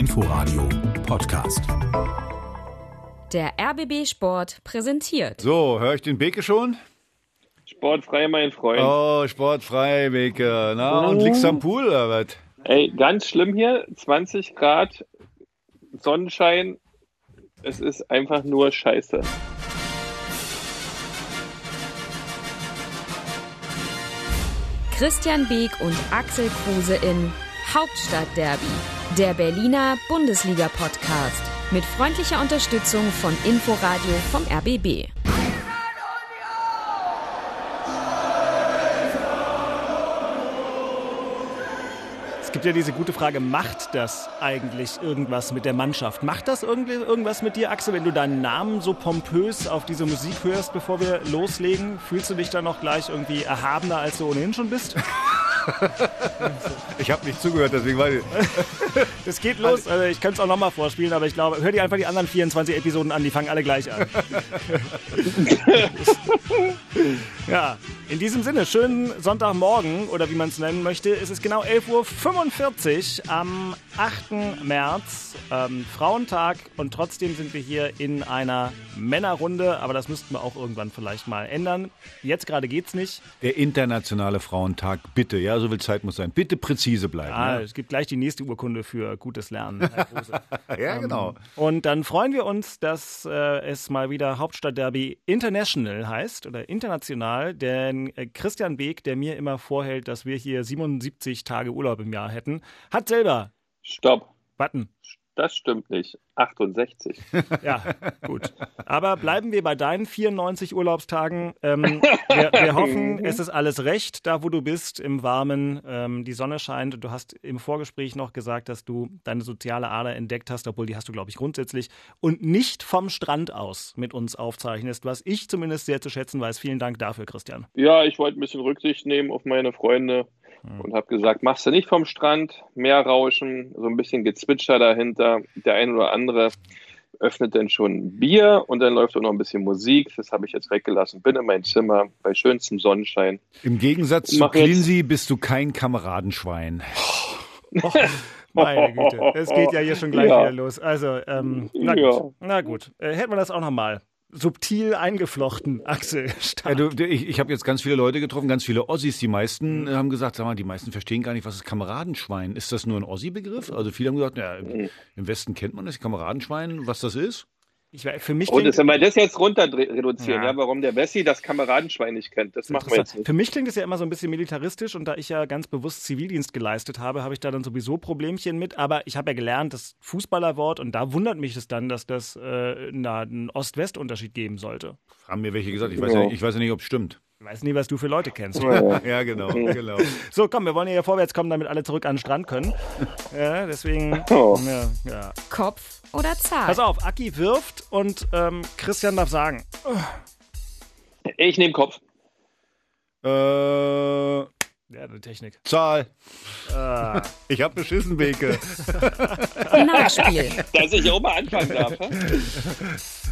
Inforadio Podcast. Der RBB Sport präsentiert. So, höre ich den Beke schon? Sportfrei, mein Freund. Oh, sportfrei, Beke. Na, und liegst am Pool, oder was? Ey, ganz schlimm hier. 20 Grad, Sonnenschein. Es ist einfach nur Scheiße. Christian Beeck und Axel Kruse in Hauptstadtderby, der Berliner Bundesliga-Podcast mit freundlicher Unterstützung von Inforadio vom RBB. Es gibt ja diese gute Frage, macht das eigentlich irgendwas mit der Mannschaft? Macht das irgendwas mit dir, Axel, wenn du deinen Namen so pompös auf diese Musik hörst, bevor wir loslegen? Fühlst du dich dann noch gleich irgendwie erhabener, als du ohnehin schon bist? Ich habe nicht zugehört, deswegen weiß ich. Das geht los, also ich könnte es auch nochmal vorspielen, aber ich glaube, hör dir einfach die anderen 24 Episoden an, die fangen alle gleich an. Ja, in diesem Sinne, schönen Sonntagmorgen, oder wie man es nennen möchte, es ist genau 11.45 Uhr am 8. März, Frauentag, und trotzdem sind wir hier in einer Männerrunde, aber das müssten wir auch irgendwann vielleicht mal ändern. Jetzt gerade geht's nicht. Der internationale Frauentag, bitte, ja, so viel Zeit muss sein. Bitte präzise bleiben. Ah, ja. Es gibt gleich die nächste Urkunde für gutes Lernen, Herr Kruse. Ja, genau. Und dann freuen wir uns, dass es mal wieder Hauptstadtderby International heißt oder international, denn Christian Beeck, der mir immer vorhält, dass wir hier 77 Tage Urlaub im Jahr hätten, hat selber... Stopp. Button. Das stimmt nicht. 68. Ja, gut. Aber bleiben wir bei deinen 94 Urlaubstagen. Wir hoffen, es ist alles recht, da wo du bist, im Warmen, die Sonne scheint. Du hast im Vorgespräch noch gesagt, dass du deine soziale Ader entdeckt hast, obwohl die hast du, glaube ich, grundsätzlich, und nicht vom Strand aus mit uns aufzeichnest, was ich zumindest sehr zu schätzen weiß. Vielen Dank dafür, Christian. Ja, ich wollte ein bisschen Rücksicht nehmen auf meine Freunde. Und habe gesagt, machst du nicht vom Strand, Meerrauschen, so ein bisschen Gezwitscher dahinter. Der ein oder andere öffnet dann schon ein Bier und dann läuft auch noch ein bisschen Musik. Das habe ich jetzt weggelassen. Bin in mein Zimmer bei schönstem Sonnenschein. Im Gegensatz zu Klinsi bist du kein Kameradenschwein. Oh. Meine Güte, es geht ja hier schon gleich wieder los. Also, na gut. Hätten wir das auch nochmal subtil eingeflochten, Axel Stark. Ja, ich habe jetzt ganz viele Leute getroffen, ganz viele Ossis. Die meisten haben gesagt, sag mal, die meisten verstehen gar nicht, was ist Kameradenschwein? Ist das nur ein Ossi-Begriff? Also viele haben gesagt, ja, im Westen kennt man das Kameradenschwein, was das ist. Wenn wir das jetzt runter reduzieren, ja, warum der Wessi das Kameradenschwein nicht kennt, das machen wir jetzt nicht. Für mich klingt das ja immer so ein bisschen militaristisch, und da ich ja ganz bewusst Zivildienst geleistet habe, habe ich da dann sowieso Problemchen mit, aber ich habe ja gelernt, das Fußballerwort, und da wundert mich es dann, dass das einen Ost-West-Unterschied geben sollte. Haben mir welche gesagt, ich weiß ja nicht, ob es stimmt. Ich weiß nie, was du für Leute kennst. Ja, genau. So, komm, wir wollen ja vorwärts kommen, damit alle zurück an den Strand können. Ja, deswegen... Ja. Kopf oder Zahl? Pass auf, Aki wirft und Christian darf sagen. Ich nehme Kopf. Ja, eine Technik. Zahl. Ich hab beschissen, Beke. Nachspiel. Dass ich auch mal anfangen darf.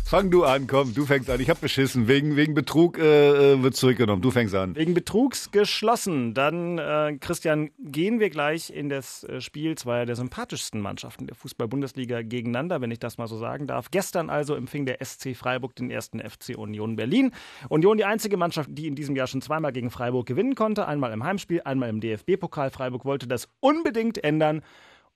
Fang du an, komm, du fängst an. Ich hab beschissen. Wegen Betrug wird zurückgenommen. Du fängst an. Wegen Betrugs geschlossen. Dann, Christian, gehen wir gleich in das Spiel zweier der sympathischsten Mannschaften der Fußball-Bundesliga gegeneinander, wenn ich das mal so sagen darf. Gestern also empfing der SC Freiburg den 1. FC Union Berlin. Union die einzige Mannschaft, die in diesem Jahr schon zweimal gegen Freiburg gewinnen konnte. Einmal im Heimspiel, einmal im DFB-Pokal. Freiburg wollte das unbedingt ändern.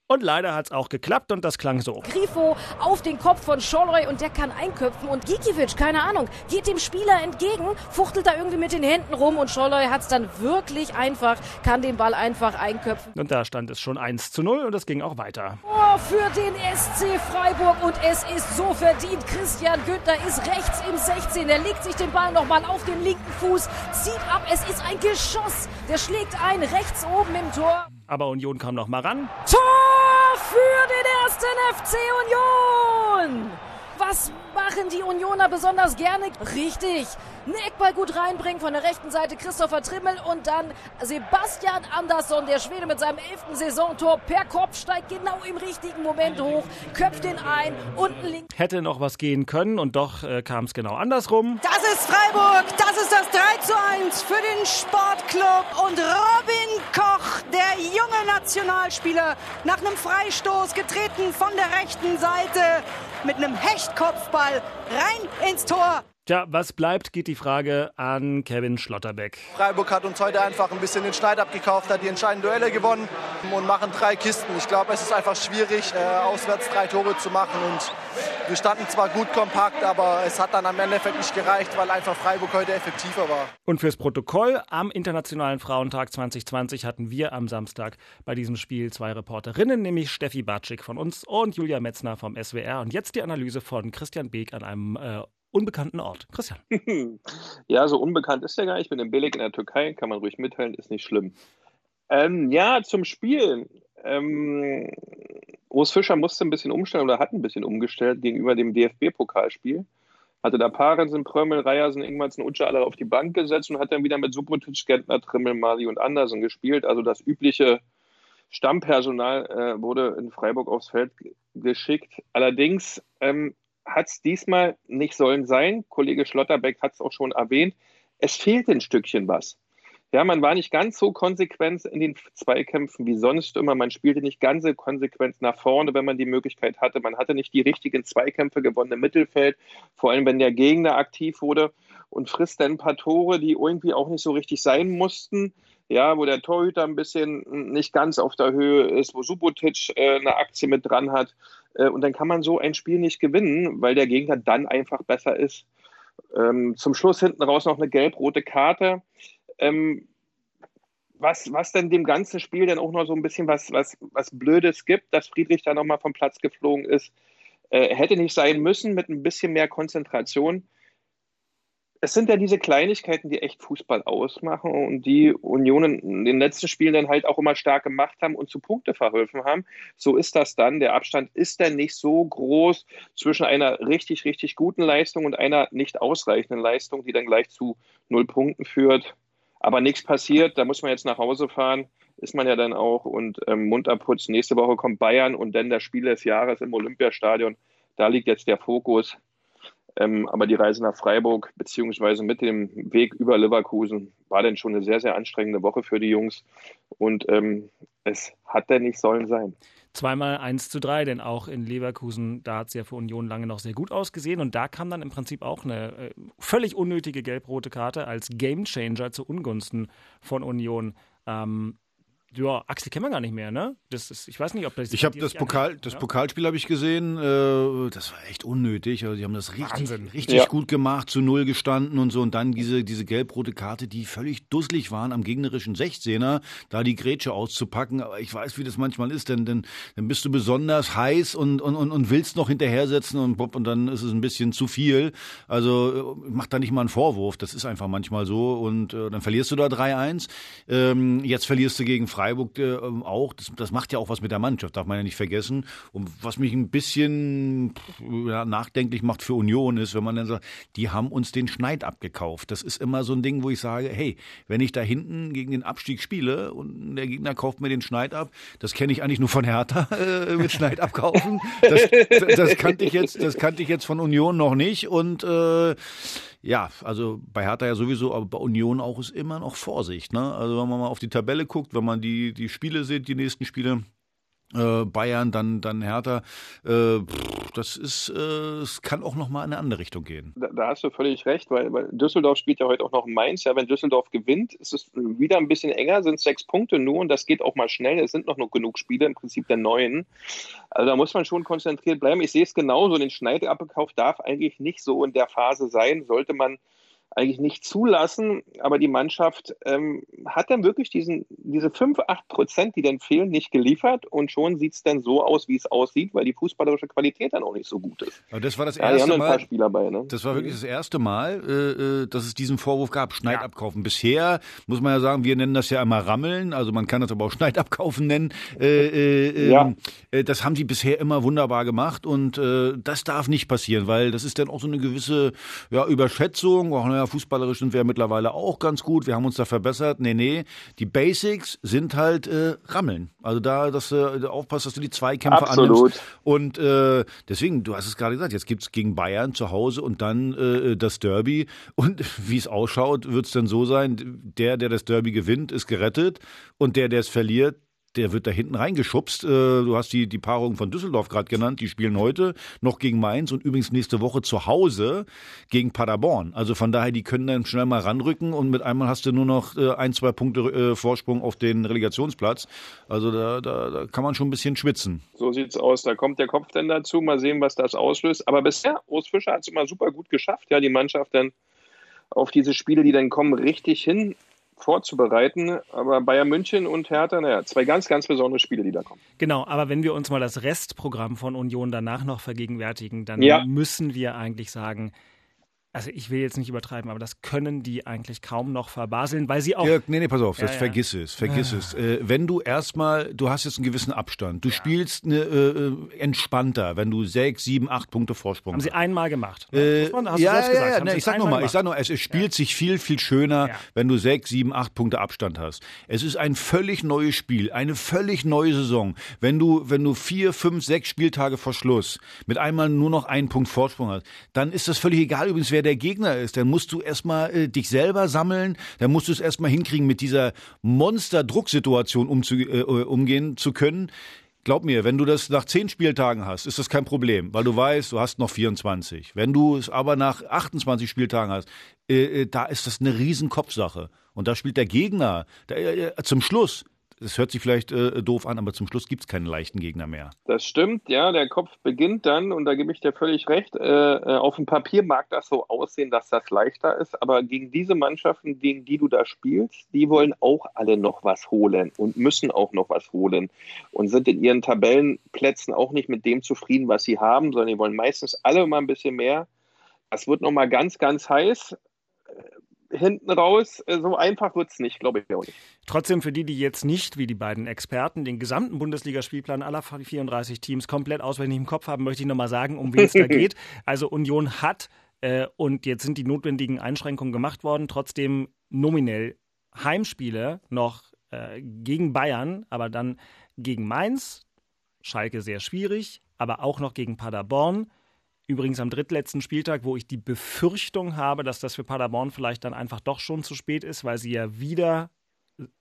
Und leider hat es auch geklappt, und das klang so. Grifo auf den Kopf von Scholloy, und der kann einköpfen. Und Gikiewicz, keine Ahnung, geht dem Spieler entgegen, fuchtelt da irgendwie mit den Händen rum, und Scholloy hat es dann wirklich einfach, kann den Ball einfach einköpfen. Und da stand es schon 1:0, und es ging auch weiter. Oh, für den SC Freiburg, und es ist so verdient. Christian Günther ist rechts im 16. Er legt sich den Ball nochmal auf den linken Fuß, zieht ab, es ist ein Geschoss. Der schlägt ein, rechts oben im Tor. Aber Union kam noch mal ran. Tor für den 1. FC Union! Was machen die Unioner besonders gerne? Richtig, einen Eckball gut reinbringen von der rechten Seite, Christopher Trimmel, und dann Sebastian Andersson, der Schwede mit seinem 11. Saisontor per Kopf, steigt genau im richtigen Moment hoch, köpft ihn ein, unten links. Hätte noch was gehen können, und doch kam es genau andersrum. Das ist Freiburg, das ist das 3:1 für den Sportclub, und Robin Koch der junge Nationalspieler, nach einem Freistoß, getreten von der rechten Seite, mit einem Hechtkopfball rein ins Tor. Tja, was bleibt, geht die Frage an Kevin Schlotterbeck. Freiburg hat uns heute einfach ein bisschen den Schneid abgekauft, hat die entscheidenden Duelle gewonnen und machen 3 Kisten. Ich glaube, es ist einfach schwierig, auswärts 3 Tore zu machen. Und wir standen zwar gut kompakt, aber es hat dann am Endeffekt nicht gereicht, weil einfach Freiburg heute effektiver war. Und fürs Protokoll, am Internationalen Frauentag 2020 hatten wir am Samstag bei diesem Spiel 2 Reporterinnen, nämlich Steffi Batschik von uns und Julia Metzner vom SWR. Und jetzt die Analyse von Christian Beeck an einem unbekannten Ort. Christian. Ja, so unbekannt ist ja gar nicht. Ich bin in Belek in der Türkei, kann man ruhig mitteilen, ist nicht schlimm. Ja, zum Spiel. Urs Fischer musste ein bisschen umstellen oder hat ein bisschen umgestellt gegenüber dem DFB-Pokalspiel. Hatte da Parensen, Prömmel, Reiersen, Ingmansen, Utscher alle auf die Bank gesetzt und hat dann wieder mit Subotic, Gentner, Trimmel, Mali und Andersson gespielt. Also das übliche Stammpersonal wurde in Freiburg aufs Feld geschickt. Allerdings hat es diesmal nicht sollen sein. Kollege Schlotterbeck hat es auch schon erwähnt. Es fehlt ein Stückchen was. Ja, man war nicht ganz so konsequent in den Zweikämpfen wie sonst immer. Man spielte nicht ganz so konsequent nach vorne, wenn man die Möglichkeit hatte. Man hatte nicht die richtigen Zweikämpfe gewonnen im Mittelfeld, vor allem wenn der Gegner aktiv wurde und frisst dann ein paar Tore, die irgendwie auch nicht so richtig sein mussten. Ja, wo der Torhüter ein bisschen nicht ganz auf der Höhe ist, wo Subotic eine Aktie mit dran hat. Und dann kann man so ein Spiel nicht gewinnen, weil der Gegner dann einfach besser ist. Zum Schluss hinten raus noch eine gelb-rote Karte. Was denn dem ganzen Spiel dann auch noch so ein bisschen was Blödes gibt, dass Friedrich da nochmal vom Platz geflogen ist, hätte nicht sein müssen mit ein bisschen mehr Konzentration. Es sind ja diese Kleinigkeiten, die echt Fußball ausmachen und die Union in den letzten Spielen dann halt auch immer stark gemacht haben und zu Punkte verholfen haben. So ist das dann. Der Abstand ist dann nicht so groß zwischen einer richtig, richtig guten Leistung und einer nicht ausreichenden Leistung, die dann gleich zu 0 Punkten führt. Aber nichts passiert. Da muss man jetzt nach Hause fahren. Ist man ja dann auch. Und Mund abputzen. Nächste Woche kommt Bayern und dann das Spiel des Jahres im Olympiastadion. Da liegt jetzt der Fokus. Aber die Reise nach Freiburg beziehungsweise mit dem Weg über Leverkusen war dann schon eine sehr, sehr anstrengende Woche für die Jungs. Und es hat dann nicht sollen sein. 2x 1:3, denn auch in Leverkusen, da hat es ja für Union lange noch sehr gut ausgesehen. Und da kam dann im Prinzip auch eine völlig unnötige gelb-rote Karte als Gamechanger zu Ungunsten von Union. Ja, Axel kennen wir gar nicht mehr, ne? Das ist, ich weiß nicht, ob das... Ich habe das Pokalspiel habe ich gesehen. Das war echt unnötig. Also die haben das richtig ja. gut gemacht, zu 0 gestanden und so. Und dann diese gelb-rote Karte, die völlig dusselig waren am gegnerischen 16er, da die Grätsche auszupacken. Aber ich weiß, wie das manchmal ist, denn bist du besonders heiß und willst noch hinterhersetzen und dann ist es ein bisschen zu viel. Also mach da nicht mal einen Vorwurf. Das ist einfach manchmal so. Und dann verlierst du da 3-1. Jetzt verlierst du gegen Freiburg auch, das macht ja auch was mit der Mannschaft, darf man ja nicht vergessen. Und was mich ein bisschen nachdenklich macht für Union ist, wenn man dann sagt, die haben uns den Schneid abgekauft. Das ist immer so ein Ding, wo ich sage, hey, wenn ich da hinten gegen den Abstieg spiele und der Gegner kauft mir den Schneid ab, das kenne ich eigentlich nur von Hertha mit Schneid abkaufen. Das kannte ich jetzt von Union noch nicht und ja, also bei Hertha ja sowieso, aber bei Union auch ist immer noch Vorsicht. Ne? Also wenn man mal auf die Tabelle guckt, wenn man die Spiele sieht, die nächsten Spiele, Bayern, dann Hertha, es kann auch nochmal in eine andere Richtung gehen. Da hast du völlig recht, weil Düsseldorf spielt ja heute auch noch Mainz. Ja, wenn Düsseldorf gewinnt, ist es wieder ein bisschen enger, sind 6 Punkte nur und das geht auch mal schnell. Es sind noch genug Spiele, im Prinzip der 9. Also da muss man schon konzentriert bleiben. Ich sehe es genauso, den Schneidabkauf darf eigentlich nicht so in der Phase sein, sollte man eigentlich nicht zulassen, aber die Mannschaft hat dann wirklich diese 5-8%, die dann fehlen, nicht geliefert und schon sieht es dann so aus, wie es aussieht, weil die fußballerische Qualität dann auch nicht so gut ist. Aber das war das erste Mal, ein paar Spieler bei, ne? Das war wirklich das erste Mal, dass es diesen Vorwurf gab, Schneidabkaufen. Bisher muss man ja sagen, wir nennen das ja immer Rammeln, also man kann das aber auch Schneidabkaufen nennen. Das haben sie bisher immer wunderbar gemacht und das darf nicht passieren, weil das ist dann auch so eine gewisse Überschätzung, auch naja, fußballerisch sind wir ja mittlerweile auch ganz gut, wir haben uns da verbessert. Nee, die Basics sind halt Rammeln. Also da, dass du aufpasst, dass du die Zweikämpfe annimmst. Und deswegen, du hast es gerade gesagt, jetzt gibt es gegen Bayern zu Hause und dann das Derby. Und wie es ausschaut, wird es dann so sein, der das Derby gewinnt, ist gerettet und der es verliert, der wird da hinten reingeschubst. Du hast die Paarung von Düsseldorf gerade genannt. Die spielen heute noch gegen Mainz und übrigens nächste Woche zu Hause gegen Paderborn. Also von daher, die können dann schnell mal ranrücken und mit einmal hast du nur noch 1-2 Punkte Vorsprung auf den Relegationsplatz. Also da kann man schon ein bisschen schwitzen. So sieht's aus. Da kommt der Kopf dann dazu. Mal sehen, was das auslöst. Aber bisher, Urs Fischer hat es immer super gut geschafft, ja, die Mannschaft dann auf diese Spiele, die dann kommen, richtig hin vorzubereiten, aber Bayern München und Hertha, naja, zwei ganz, ganz besondere Spiele, die da kommen. Genau, aber wenn wir uns mal das Restprogramm von Union danach noch vergegenwärtigen, dann müssen wir eigentlich sagen, also ich will jetzt nicht übertreiben, aber das können die eigentlich kaum noch verbaseln, weil sie auch... Dirk, nee, pass auf, vergiss es. Wenn du erstmal, du hast jetzt einen gewissen Abstand, du spielst entspannter, wenn du 6, 7, 8 Punkte Vorsprung hast. Haben sie einmal gemacht. Ich sag nochmal, es spielt sich viel, viel schöner, wenn du 6, 7, 8 Punkte Abstand hast. Es ist ein völlig neues Spiel, eine völlig neue Saison. Wenn du 4, 5, 6 Spieltage vor Schluss mit einmal nur noch einen Punkt Vorsprung hast, dann ist das völlig egal, übrigens, wer der Gegner ist, dann musst du erstmal dich selber sammeln, dann musst du es erstmal hinkriegen, mit dieser Monster-Drucksituation umgehen zu können. Glaub mir, wenn du das nach 10 Spieltagen hast, ist das kein Problem, weil du weißt, du hast noch 24. Wenn du es aber nach 28 Spieltagen hast, da ist das eine riesen Kopfsache. Und da spielt der Gegner zum Schluss. Das hört sich vielleicht doof an, aber zum Schluss gibt es keinen leichten Gegner mehr. Das stimmt, ja, der Kopf beginnt dann, und da gebe ich dir völlig recht, auf dem Papier mag das so aussehen, dass das leichter ist, aber gegen diese Mannschaften, gegen die du da spielst, die wollen auch alle noch was holen und müssen auch noch was holen und sind in ihren Tabellenplätzen auch nicht mit dem zufrieden, was sie haben, sondern die wollen meistens alle mal ein bisschen mehr. Das wird nochmal ganz, ganz heiß. Hinten raus, so einfach wird es nicht, glaube ich auch nicht. Trotzdem für die jetzt nicht, wie die beiden Experten, den gesamten Bundesligaspielplan aller 34 Teams komplett auswendig im Kopf haben, möchte ich nochmal sagen, um wen es da geht. Also Union hat, und jetzt sind die notwendigen Einschränkungen gemacht worden, trotzdem nominell Heimspiele noch gegen Bayern, aber dann gegen Mainz, Schalke sehr schwierig, aber auch noch gegen Paderborn. Übrigens am drittletzten Spieltag, wo ich die Befürchtung habe, dass das für Paderborn vielleicht dann einfach doch schon zu spät ist, weil sie ja wieder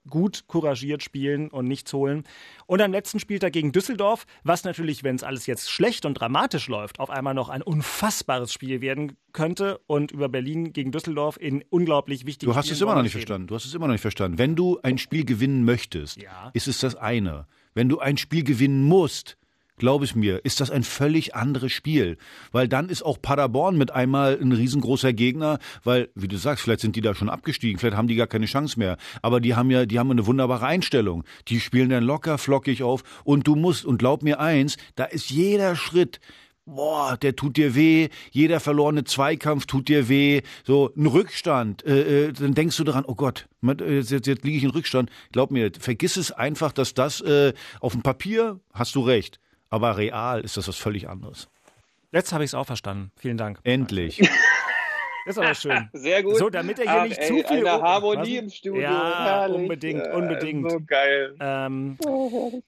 gut couragiert spielen und nichts holen. Und am letzten Spieltag gegen Düsseldorf, was natürlich, wenn es alles jetzt schlecht und dramatisch läuft, auf einmal noch ein unfassbares Spiel werden könnte und über Berlin gegen Düsseldorf in unglaublich wichtigen Spielen. Du hast es immer noch nicht verstanden. Wenn du ein Spiel gewinnen möchtest, ist es das eine. Wenn du ein Spiel gewinnen musst, glaube es mir, ist das ein völlig anderes Spiel. Weil dann ist auch Paderborn mit einmal ein riesengroßer Gegner, weil, wie du sagst, vielleicht sind die da schon abgestiegen, vielleicht haben die gar keine Chance mehr. Aber die haben eine wunderbare Einstellung. Die spielen dann locker, flockig auf und du musst, und glaub mir eins, da ist jeder Schritt, boah, der tut dir weh, jeder verlorene Zweikampf tut dir weh, so ein Rückstand, dann denkst du daran, oh Gott, jetzt liege ich in Rückstand. Glaub mir, vergiss es einfach, dass das auf dem Papier, hast du recht. Aber real ist das was völlig anderes. Jetzt habe ich es auch verstanden. Vielen Dank. Endlich. Das ist aber schön. Sehr gut. So, damit er hier nicht zu viel... Eine Harmonie im Studio. Ja, herrlich. Unbedingt. So geil.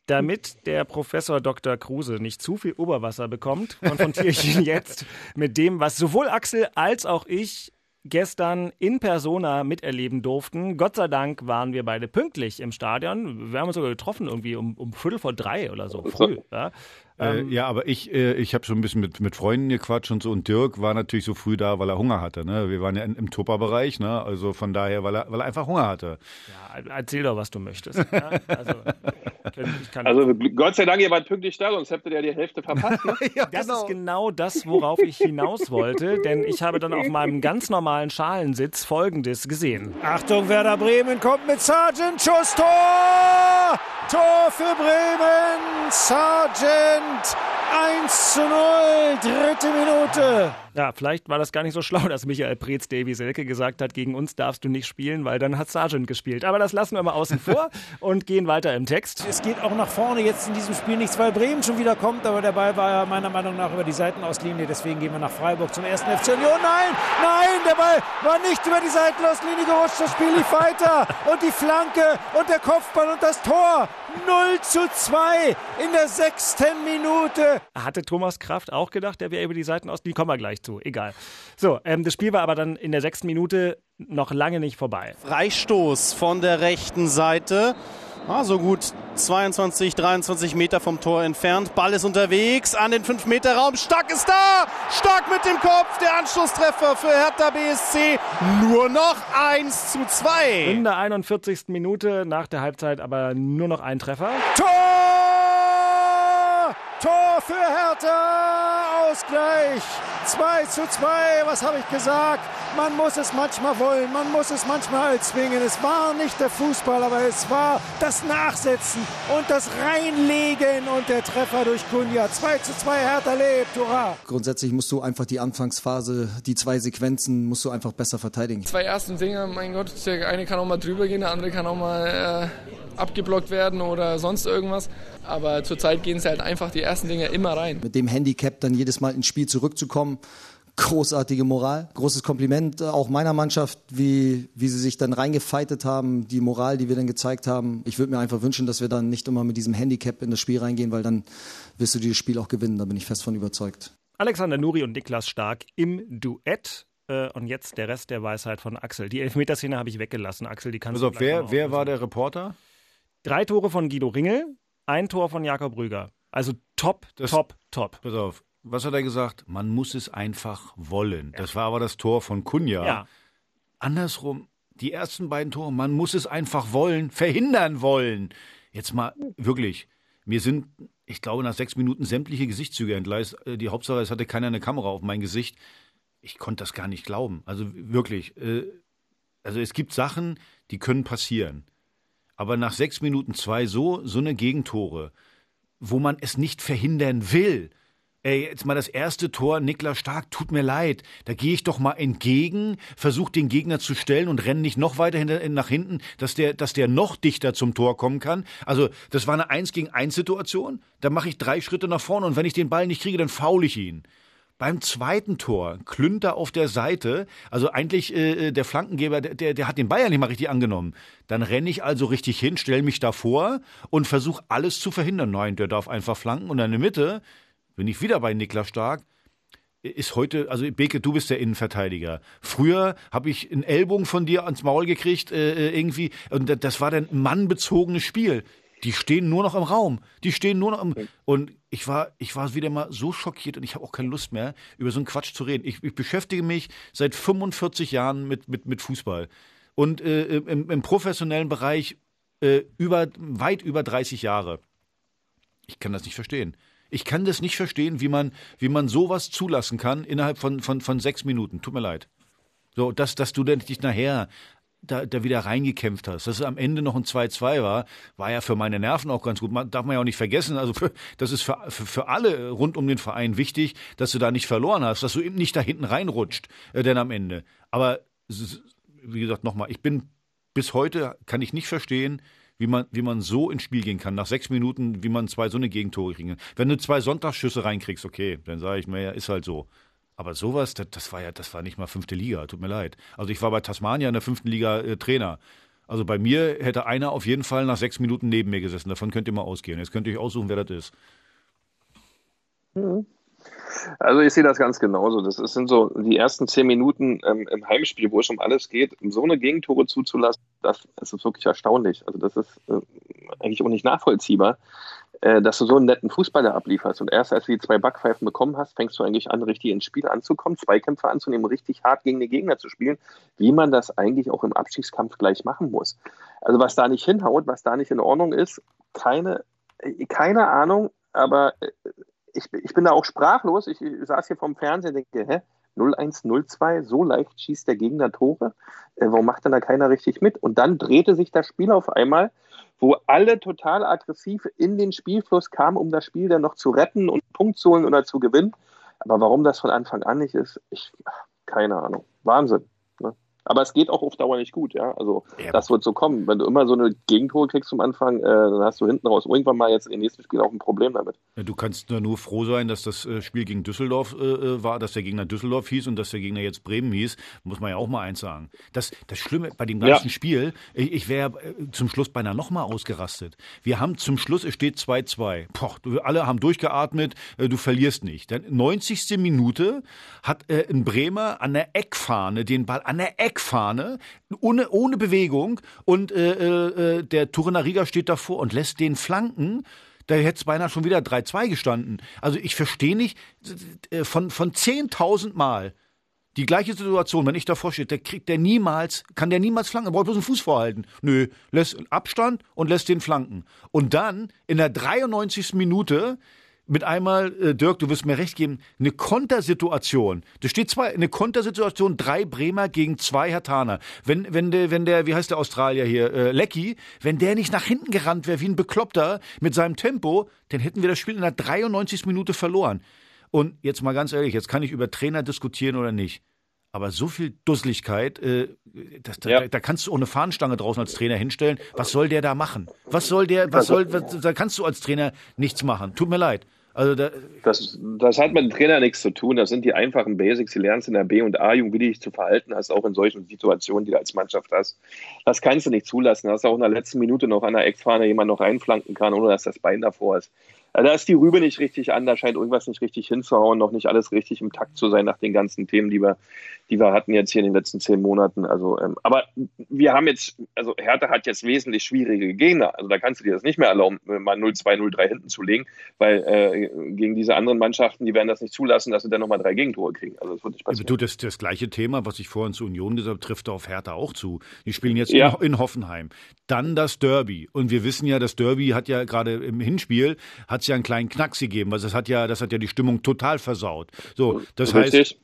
Damit der Professor Dr. Kruse nicht zu viel Oberwasser bekommt, konfrontiere ich ihn jetzt mit dem, was sowohl Axel als auch ich gestern in Persona miterleben durften. Gott sei Dank waren wir beide pünktlich im Stadion. Wir haben uns sogar getroffen irgendwie um 2:45 oder so früh. Ja. Aber ich habe so ein bisschen mit Freunden gequatscht und so, und Dirk war natürlich so früh da, weil er Hunger hatte. Ne? Wir waren ja im Tupperbereich, ne? Also von daher, weil er einfach Hunger hatte. Ja, erzähl doch, was du möchtest. Ja? Also, Gott sei Dank, ihr wart pünktlich da, sonst hättet ihr die Hälfte verpasst. Ne? Ja, das ist genau das, worauf ich hinaus wollte, denn ich habe dann auf meinem ganz normalen Schalensitz Folgendes gesehen. Achtung, Werder Bremen kommt mit Sargent, Schuss, Tor! Tor für Bremen, Sargent! 1:0, dritte Minute. Ja, vielleicht war das gar nicht so schlau, dass Michael Preetz-Davies-Selke gesagt hat, gegen uns darfst du nicht spielen, weil dann hat Sargent gespielt. Aber das lassen wir mal außen vor und gehen weiter im Text. Es geht auch nach vorne jetzt in diesem Spiel nichts, weil Bremen schon wieder kommt. Aber der Ball war ja meiner Meinung nach über die Seitenauslinie. Deswegen gehen wir nach Freiburg zum 1. FC Union. Nein, nein, der Ball war nicht über die Seitenauslinie gerutscht. Das Spiel lief weiter. Und die Flanke und der Kopfball und das Tor. 0:2 in der 6. Minute. Hatte Thomas Kraft auch gedacht, der wäre über die Seitenauslinie? Kommen wir gleich zu, egal. So, das Spiel war aber dann in der 6. Minute noch lange nicht vorbei. Freistoß von der rechten Seite. Ah, so gut 22, 23 Meter vom Tor entfernt. Ball ist unterwegs an den 5-Meter-Raum. Stark ist da! Stark mit dem Kopf. Der Anschlusstreffer für Hertha BSC. Nur noch 1:2. In der 41. Minute nach der Halbzeit aber nur noch ein Treffer. Tor! Tor für Hertha! Ausgleich! 2:2, was habe ich gesagt? Man muss es manchmal wollen, man muss es manchmal zwingen. Es war nicht der Fußball, aber es war das Nachsetzen und das Reinlegen und der Treffer durch Cunha. 2:2, Hertha lebt, hurra! Grundsätzlich musst du einfach die Anfangsphase, die 2 Sequenzen, musst du einfach besser verteidigen. 2 ersten Dinge, mein Gott, der eine kann auch mal drüber gehen, der andere kann auch mal abgeblockt werden oder sonst irgendwas. Aber zurzeit gehen sie halt einfach die ersten Dinge immer rein. Mit dem Handicap dann jedes Mal ins Spiel zurückzukommen, großartige Moral, großes Kompliment auch meiner Mannschaft, wie sie sich dann reingefightet haben, die Moral, die wir dann gezeigt haben. Ich würde mir einfach wünschen, dass wir dann nicht immer mit diesem Handicap in das Spiel reingehen, weil dann wirst du dieses Spiel auch gewinnen, da bin ich fest von überzeugt. Alexander Nouri und Niklas Stark im Duett. Und jetzt der Rest der Weisheit von Axel. Die Elfmeterszene habe ich weggelassen, Axel. Die kannst also, wer war der Reporter? 3 Tore von Guido Ringel, 1 Tor von Jakob Rüger. Also top. Pass auf. Was hat er gesagt? Man muss es einfach wollen. Das war aber das Tor von Cunha. Ja. Andersrum, die ersten beiden Tore, man muss es einfach wollen, verhindern wollen. Jetzt mal, wirklich, mir sind, ich glaube, nach 6 Minuten sämtliche Gesichtszüge entgleist. Die Hauptsache, es hatte keiner eine Kamera auf mein Gesicht. Ich konnte das gar nicht glauben. Also wirklich, also es gibt Sachen, die können passieren. Aber nach 6 Minuten 2 so eine Gegentore, wo man es nicht verhindern will. Ey, jetzt mal das erste Tor, Niklas Stark, tut mir leid. Da gehe ich doch mal entgegen, versuche den Gegner zu stellen und renne nicht noch weiter nach hinten, dass der noch dichter zum Tor kommen kann. Also das war eine 1-gegen-1 Situation, da mache ich 3 Schritte nach vorne und wenn ich den Ball nicht kriege, dann faule ich ihn. Beim zweiten Tor, Klünter auf der Seite, also eigentlich der Flankengeber, der hat den Bayern nicht mal richtig angenommen. Dann renne ich also richtig hin, stelle mich davor und versuche alles zu verhindern. Nein, der darf einfach flanken und in der Mitte... Bin ich wieder bei Niklas Stark, ist heute, also Beke, du bist der Innenverteidiger. Früher habe ich einen Ellbogen von dir ans Maul gekriegt, irgendwie, und das war dann ein mannbezogenes Spiel. Die stehen nur noch im Raum, und ich war wieder mal so schockiert und ich habe auch keine Lust mehr, über so einen Quatsch zu reden. Ich beschäftige mich seit 45 Jahren mit Fußball und im professionellen Bereich weit über 30 Jahre. Ich kann das nicht verstehen. Ich kann das nicht verstehen, wie man sowas zulassen kann innerhalb von 6 Minuten. Tut mir leid. So, dass du dich nachher da wieder reingekämpft hast. Dass es am Ende noch ein 2:2 war ja für meine Nerven auch ganz gut. Darf man ja auch nicht vergessen. Also das ist für alle rund um den Verein wichtig, dass du da nicht verloren hast, dass du eben nicht da hinten reinrutscht, denn am Ende. Aber wie gesagt, nochmal, ich bin bis heute, kann ich nicht verstehen, wie man so ins Spiel gehen kann, nach 6 Minuten, wie man 2 so eine Gegentore kriegen kann. Wenn du 2 Sonntagsschüsse reinkriegst, okay, dann sage ich mir, ja, ist halt so. Aber sowas, das war nicht mal 5. Liga, tut mir leid. Also ich war bei Tasmania in der 5. Liga Trainer. Also bei mir hätte einer auf jeden Fall nach 6 Minuten neben mir gesessen. Davon könnt ihr mal ausgehen. Jetzt könnt ihr euch aussuchen, wer das ist. Mhm. Also ich sehe das ganz genauso. Das sind so die ersten 10 Minuten im Heimspiel, wo es um alles geht, um so eine Gegentore zuzulassen, das ist wirklich erstaunlich. Also das ist eigentlich auch nicht nachvollziehbar, dass du so einen netten Fußballer ablieferst. Und erst als du die 2 Backpfeifen bekommen hast, fängst du eigentlich an, richtig ins Spiel anzukommen, Zweikämpfe anzunehmen, richtig hart gegen den Gegner zu spielen, wie man das eigentlich auch im Abstiegskampf gleich machen muss. Also was da nicht hinhaut, was da nicht in Ordnung ist, keine Ahnung, aber... Ich bin da auch sprachlos. Ich saß hier vorm Fernsehen und denke, 0-1, 0-2, so leicht schießt der Gegner Tore. Warum macht denn da keiner richtig mit? Und dann drehte sich das Spiel auf einmal, wo alle total aggressiv in den Spielfluss kamen, um das Spiel dann noch zu retten und Punkt zu holen oder zu gewinnen. Aber warum das von Anfang an nicht ist, keine Ahnung. Wahnsinn. Ne? Aber es geht auch auf Dauer nicht gut. Ja? Also das wird so kommen. Wenn du immer so eine Gegentore kriegst zum Anfang, dann hast du hinten raus irgendwann mal jetzt im nächsten Spiel auch ein Problem damit. Ja, du kannst nur froh sein, dass das Spiel gegen Düsseldorf war, dass der Gegner Düsseldorf hieß und dass der Gegner jetzt Bremen hieß. Muss man ja auch mal eins sagen. Das Schlimme bei dem ganzen Spiel, ich wäre zum Schluss beinahe nochmal ausgerastet. Wir haben zum Schluss, es steht 2-2. Alle haben durchgeatmet, du verlierst nicht. Dann 90. Minute hat ein Bremer an der Eckfahne den Ball an der Eckfahne, ohne Bewegung und der Turner-Rieger steht davor und lässt den flanken, da hätte es beinahe schon wieder 3-2 gestanden. Also ich verstehe nicht, von 10.000 Mal die gleiche Situation, wenn ich davor stehe, kann der niemals flanken, braucht bloß einen Fuß vorhalten. Nö, lässt Abstand und lässt den flanken. Und dann in der 93. Minute mit einmal, Dirk, du wirst mir recht geben, eine Kontersituation. Da steht eine Kontersituation, 3 Bremer gegen 2 Herthaner. Wenn der, wie heißt der Australier hier, Leckie, wenn der nicht nach hinten gerannt wäre wie ein Bekloppter mit seinem Tempo, dann hätten wir das Spiel in der 93. Minute verloren. Und jetzt mal ganz ehrlich, jetzt kann ich über Trainer diskutieren oder nicht. Aber so viel Dusseligkeit, da kannst du auch eine Fahnenstange draußen als Trainer hinstellen. Was soll der da machen? Da kannst du als Trainer nichts machen. Tut mir leid. Also das hat mit dem Trainer nichts zu tun. Das sind die einfachen Basics. Die lernst in der B- und A-Jugend, wie du dich zu verhalten hast, auch in solchen Situationen, die du als Mannschaft hast. Das kannst du nicht zulassen. Dass auch in der letzten Minute noch an der Eckfahne jemand noch reinflanken kann, ohne dass das Bein davor ist. Also da ist die Rübe nicht richtig an, da scheint irgendwas nicht richtig hinzuhauen, noch nicht alles richtig im Takt zu sein nach den ganzen Themen, die wir hatten jetzt hier in den letzten 10 Monaten. Also, aber wir haben jetzt, also Hertha hat jetzt wesentlich schwierige Gegner. Also da kannst du dir das nicht mehr erlauben, mal 0-2, 0-3 hinten zu legen, weil gegen diese anderen Mannschaften, die werden das nicht zulassen, dass sie dann nochmal 3 Gegentore kriegen. Also das wird nicht passieren. Das gleiche Thema, was ich vorhin zu Union gesagt habe, trifft auf Hertha auch zu. Die spielen jetzt in Hoffenheim. Dann das Derby. Und wir wissen ja, das Derby hat ja gerade im Hinspiel, hat ja einen kleinen Knacks gegeben, weil das hat ja die Stimmung total versaut. So, das heißt,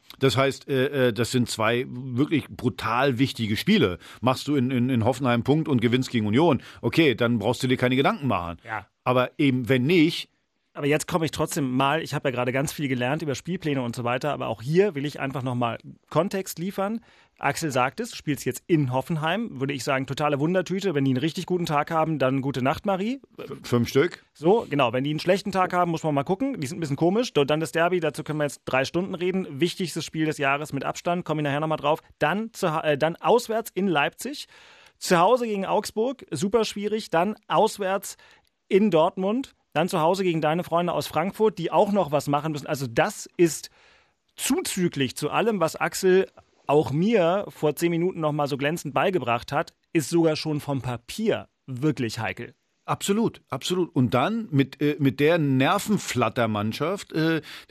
das sind 2 wirklich brutal wichtige Spiele. Machst du in Hoffenheim Punkt und gewinnst gegen Union, okay, dann brauchst du dir keine Gedanken machen. Ja. Aber eben, wenn nicht. Aber jetzt komme ich trotzdem mal, ich habe ja gerade ganz viel gelernt über Spielpläne und so weiter, aber auch hier will ich einfach nochmal Kontext liefern. Axel sagt es, du spielst jetzt in Hoffenheim, würde ich sagen, totale Wundertüte. Wenn die einen richtig guten Tag haben, dann gute Nacht, Marie. 5 Stück. So, genau. Wenn die einen schlechten Tag haben, muss man mal gucken. Die sind ein bisschen komisch. Dann das Derby, dazu können wir jetzt 3 Stunden reden. Wichtigstes Spiel des Jahres mit Abstand, komme ich nachher nochmal drauf. Dann auswärts in Leipzig, zu Hause gegen Augsburg, super schwierig. Dann auswärts in Dortmund, dann zu Hause gegen deine Freunde aus Frankfurt, die auch noch was machen müssen. Also das ist zuzüglich zu allem, was Axel auch mir vor 10 Minuten noch mal so glänzend beigebracht hat, ist sogar schon vom Papier wirklich heikel. Absolut, absolut. Und dann mit der Nervenflattermannschaft,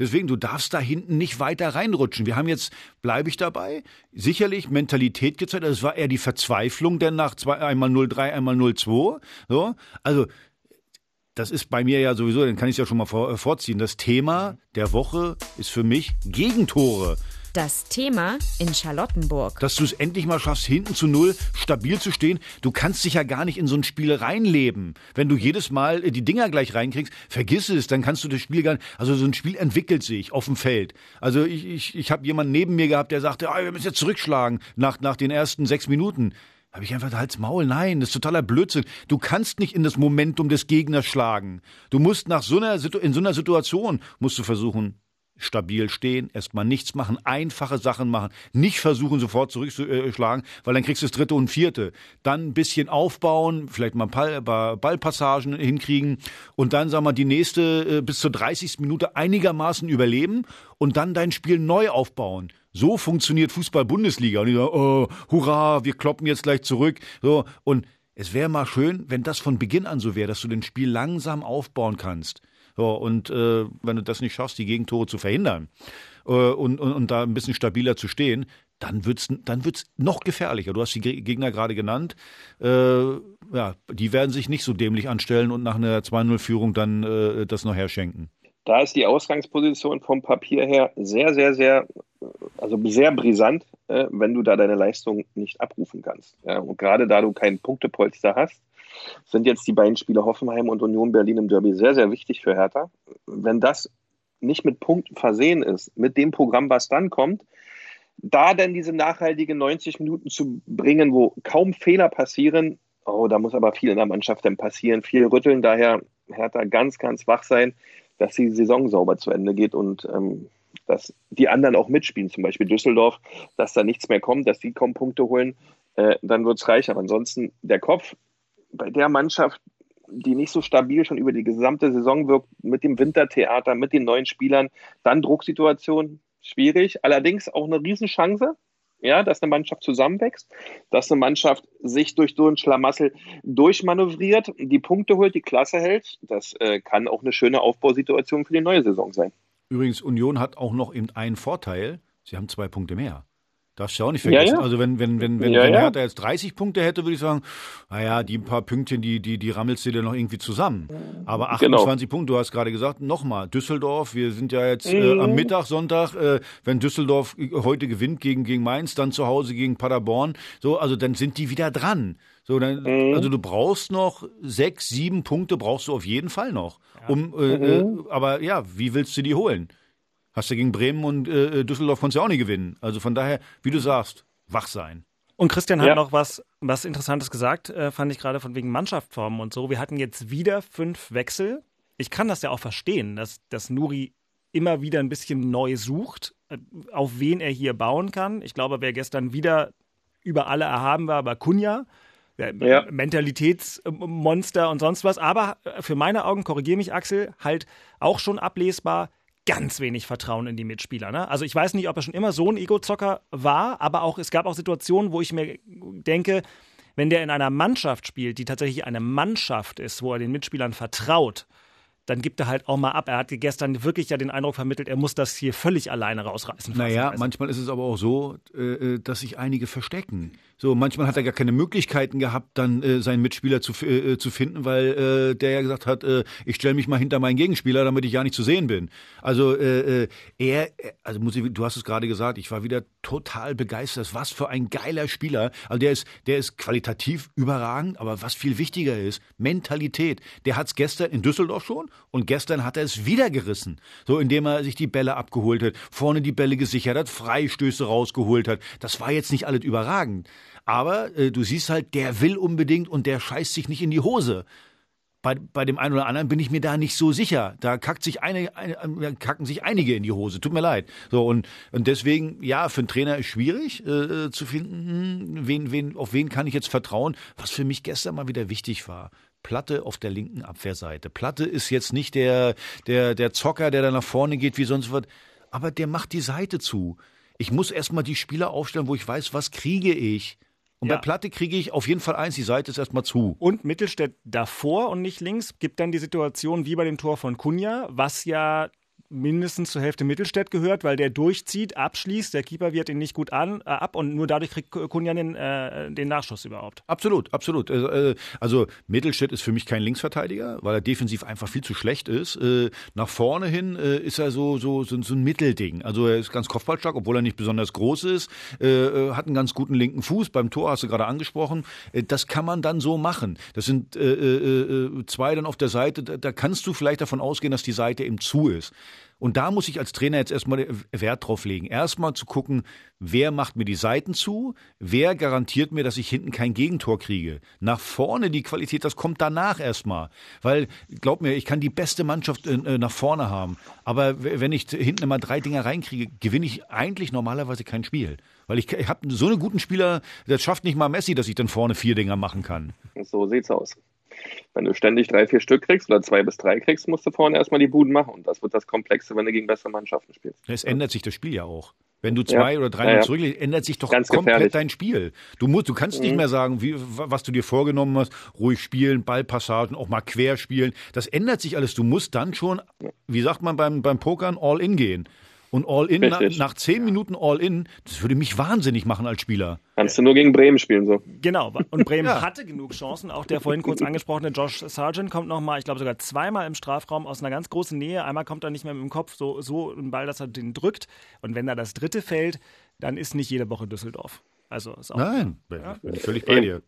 deswegen, du darfst da hinten nicht weiter reinrutschen. Wir haben jetzt, bleibe ich dabei, sicherlich Mentalität gezeigt. Also es war eher die Verzweiflung, denn nach einmal 0-3, einmal 0-2. So. Also das ist bei mir ja sowieso, dann kann ich es ja schon mal vorziehen. Das Thema der Woche ist für mich Gegentore. Das Thema in Charlottenburg. Dass du es endlich mal schaffst, hinten zu 0 stabil zu stehen. Du kannst dich ja gar nicht in so ein Spiel reinleben. Wenn du jedes Mal die Dinger gleich reinkriegst, vergiss es, dann kannst du das Spiel gar nicht. Also so ein Spiel entwickelt sich auf dem Feld. Also ich habe jemanden neben mir gehabt, der sagte, wir müssen jetzt zurückschlagen nach den ersten 6 Minuten. Habe ich einfach Hals Maul. Nein, das ist totaler Blödsinn. Du kannst nicht in das Momentum des Gegners schlagen. Du musst in so einer Situation musst du versuchen, stabil stehen, erstmal nichts machen, einfache Sachen machen, nicht versuchen sofort zurückzuschlagen, weil dann kriegst du das 3. und 4. Dann ein bisschen aufbauen, vielleicht mal ein paar Ballpassagen hinkriegen und dann, sagen wir mal, die nächste bis zur 30. Minute einigermaßen überleben und dann dein Spiel neu aufbauen. So funktioniert Fußball-Bundesliga. Und die sagen, oh, hurra, wir kloppen jetzt gleich zurück. So. Und es wäre mal schön, wenn das von Beginn an so wäre, dass du das Spiel langsam aufbauen kannst. So, und wenn du das nicht schaffst, die Gegentore zu verhindern und da ein bisschen stabiler zu stehen, dann wird's noch gefährlicher. Du hast die Gegner gerade genannt. Die werden sich nicht so dämlich anstellen und nach einer 2-0-Führung dann das noch herschenken. Da ist die Ausgangsposition vom Papier her sehr, sehr, sehr, also sehr brisant. wenn du da deine Leistung nicht abrufen kannst. Ja, und gerade da du keinen Punktepolster hast, sind jetzt die beiden Spiele Hoffenheim und Union Berlin im Derby sehr, sehr wichtig für Hertha. Wenn das nicht mit Punkten versehen ist, mit dem Programm, was dann kommt, da dann diese nachhaltigen 90 Minuten zu bringen, wo kaum Fehler passieren, oh, da muss aber viel in der Mannschaft dann passieren, viel rütteln, daher Hertha ganz, ganz wach sein, dass die Saison sauber zu Ende geht und dass die anderen auch mitspielen, zum Beispiel Düsseldorf, dass da nichts mehr kommt, dass die kaum Punkte holen, dann wird es reich. Aber ansonsten der Kopf bei der Mannschaft, die nicht so stabil schon über die gesamte Saison wirkt, mit dem Wintertheater, mit den neuen Spielern, dann Drucksituation, schwierig. Allerdings auch eine Riesenchance, ja, dass eine Mannschaft zusammenwächst, dass eine Mannschaft sich durch so ein Schlamassel durchmanövriert, die Punkte holt, die Klasse hält. Das kann auch eine schöne Aufbausituation für die neue Saison sein. Übrigens, Union hat auch noch eben einen Vorteil, sie haben 2 Punkte mehr. Darfst du auch nicht vergessen. Ja, ja. Also wenn Hertha jetzt 30 Punkte hätte, würde ich sagen, naja, die paar Pünktchen, die rammelst du dir noch irgendwie zusammen. Aber 28 Punkte, du hast gerade gesagt, nochmal, Düsseldorf, wir sind ja jetzt am Mittag, Sonntag, wenn Düsseldorf heute gewinnt gegen Mainz, dann zu Hause gegen Paderborn, so, also dann sind die wieder dran. So, dann, also du brauchst noch 6, 7 Punkte, brauchst du auf jeden Fall noch. Ja. Aber ja, wie willst du die holen? Hast du gegen Bremen und Düsseldorf konntest du auch nie gewinnen. Also von daher, wie du sagst, wach sein. Und Christian hat noch was Interessantes gesagt, fand ich gerade von wegen Mannschaftsformen und so. Wir hatten jetzt wieder 5 Wechsel. Ich kann das ja auch verstehen, dass Nouri immer wieder ein bisschen neu sucht, auf wen er hier bauen kann. Ich glaube, wer gestern wieder über alle erhaben war, war Cunha. Ja. Mentalitätsmonster und sonst was. Aber für meine Augen, korrigiere mich Axel, halt auch schon ablesbar, ganz wenig Vertrauen in die Mitspieler. Ne? Also ich weiß nicht, ob er schon immer so ein Ego-Zocker war, aber auch es gab auch Situationen, wo ich mir denke, wenn der in einer Mannschaft spielt, die tatsächlich eine Mannschaft ist, wo er den Mitspielern vertraut, dann gibt er halt auch mal ab. Er hat gestern wirklich ja den Eindruck vermittelt, er muss das hier völlig alleine rausreißen. Naja, manchmal ist es aber auch so, dass sich einige verstecken. So, manchmal hat er gar keine Möglichkeiten gehabt, dann seinen Mitspieler zu finden, weil der ja gesagt hat, ich stelle mich mal hinter meinen Gegenspieler, damit ich ja nicht zu sehen bin. Also du hast es gerade gesagt, ich war wieder total begeistert. Was für ein geiler Spieler. Also der ist qualitativ überragend, aber was viel wichtiger ist, Mentalität. Der hat es gestern in Düsseldorf schon und gestern hat er es wieder gerissen. So, indem er sich die Bälle abgeholt hat, vorne die Bälle gesichert hat, Freistöße rausgeholt hat. Das war jetzt nicht alles überragend. Aber du siehst halt, der will unbedingt und der scheißt sich nicht in die Hose. Bei dem einen oder anderen bin ich mir da nicht so sicher. Da kacken sich einige in die Hose. Tut mir leid. So, und deswegen, ja, für einen Trainer ist schwierig zu finden, auf wen kann ich jetzt vertrauen. Was für mich gestern mal wieder wichtig war. Platte auf der linken Abwehrseite. Platte ist jetzt nicht der Zocker, der da nach vorne geht wie sonst was. Aber der macht die Seite zu. Ich muss erstmal die Spieler aufstellen, wo ich weiß, was kriege ich. Und bei Platte kriege ich auf jeden Fall eins, die Seite ist erstmal zu. Und Mittelstädt davor und nicht links gibt dann die Situation wie bei dem Tor von Cunha, was ja mindestens zur Hälfte Mittelstädt gehört, weil der durchzieht, abschließt, der Keeper wehrt ihn nicht gut ab und nur dadurch kriegt Cunha den Nachschuss überhaupt. Absolut, absolut. Also Mittelstädt ist für mich kein Linksverteidiger, weil er defensiv einfach viel zu schlecht ist. Nach vorne hin ist er so ein Mittelding. Also er ist ganz kopfballstark, obwohl er nicht besonders groß ist, hat einen ganz guten linken Fuß, beim Tor hast du gerade angesprochen. Das kann man dann so machen. Das sind 2 dann auf der Seite, da kannst du vielleicht davon ausgehen, dass die Seite eben zu ist. Und da muss ich als Trainer jetzt erstmal Wert drauf legen. Erstmal zu gucken, wer macht mir die Seiten zu, wer garantiert mir, dass ich hinten kein Gegentor kriege. Nach vorne die Qualität, das kommt danach erstmal. Weil, glaub mir, ich kann die beste Mannschaft nach vorne haben. Aber wenn ich hinten immer 3 Dinger reinkriege, gewinne ich eigentlich normalerweise kein Spiel. Weil ich habe so einen guten Spieler, das schafft nicht mal Messi, dass ich dann vorne 4 Dinger machen kann. So sieht's aus. Wenn du ständig 3, 4 Stück kriegst oder 2 bis 3 kriegst, musst du vorne erstmal die Buden machen. Und das wird das Komplexe, wenn du gegen bessere Mannschaften spielst. Es ändert sich das Spiel ja auch. Wenn du 2 oder 3 zurücklegst, ändert sich doch ganz komplett gefährlich. Dein Spiel. Du kannst nicht mehr sagen, was du dir vorgenommen hast, ruhig spielen, Ballpassagen, auch mal quer spielen. Das ändert sich alles. Du musst dann schon, wie sagt man beim Pokern, all in gehen. Und All-In, nach 10 Minuten All-In, das würde mich wahnsinnig machen als Spieler. Kannst du nur gegen Bremen spielen, so. Genau, und Bremen hatte genug Chancen. Auch der vorhin kurz angesprochene Josh Sargent kommt nochmal, ich glaube sogar zweimal im Strafraum aus einer ganz großen Nähe. Einmal kommt er nicht mehr mit dem Kopf, so ein Ball, dass er den drückt. Und wenn da das dritte fällt, dann ist nicht jede Woche Düsseldorf. Also ist auch bin ich völlig bei dir.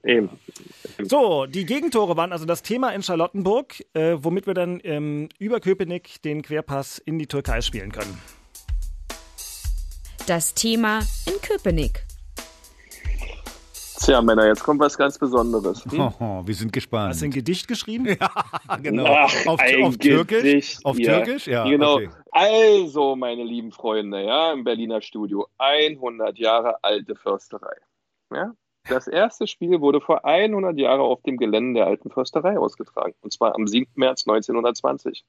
So, die Gegentore waren also das Thema in Charlottenburg, womit wir dann über Köpenick den Querpass in die Türkei spielen können. Das Thema in Köpenick. Tja, Männer, jetzt kommt was ganz Besonderes. Wir sind gespannt. Hast du ein Gedicht geschrieben? Ja, genau. Ach, auf Türkisch? Gedicht, auf Türkisch, ja. Genau. Okay. Also, meine lieben Freunde, ja, im Berliner Studio, 100 Jahre alte Försterei. Ja? Das erste Spiel wurde vor 100 Jahren auf dem Gelände der alten Försterei ausgetragen. Und zwar am 7. März 1920.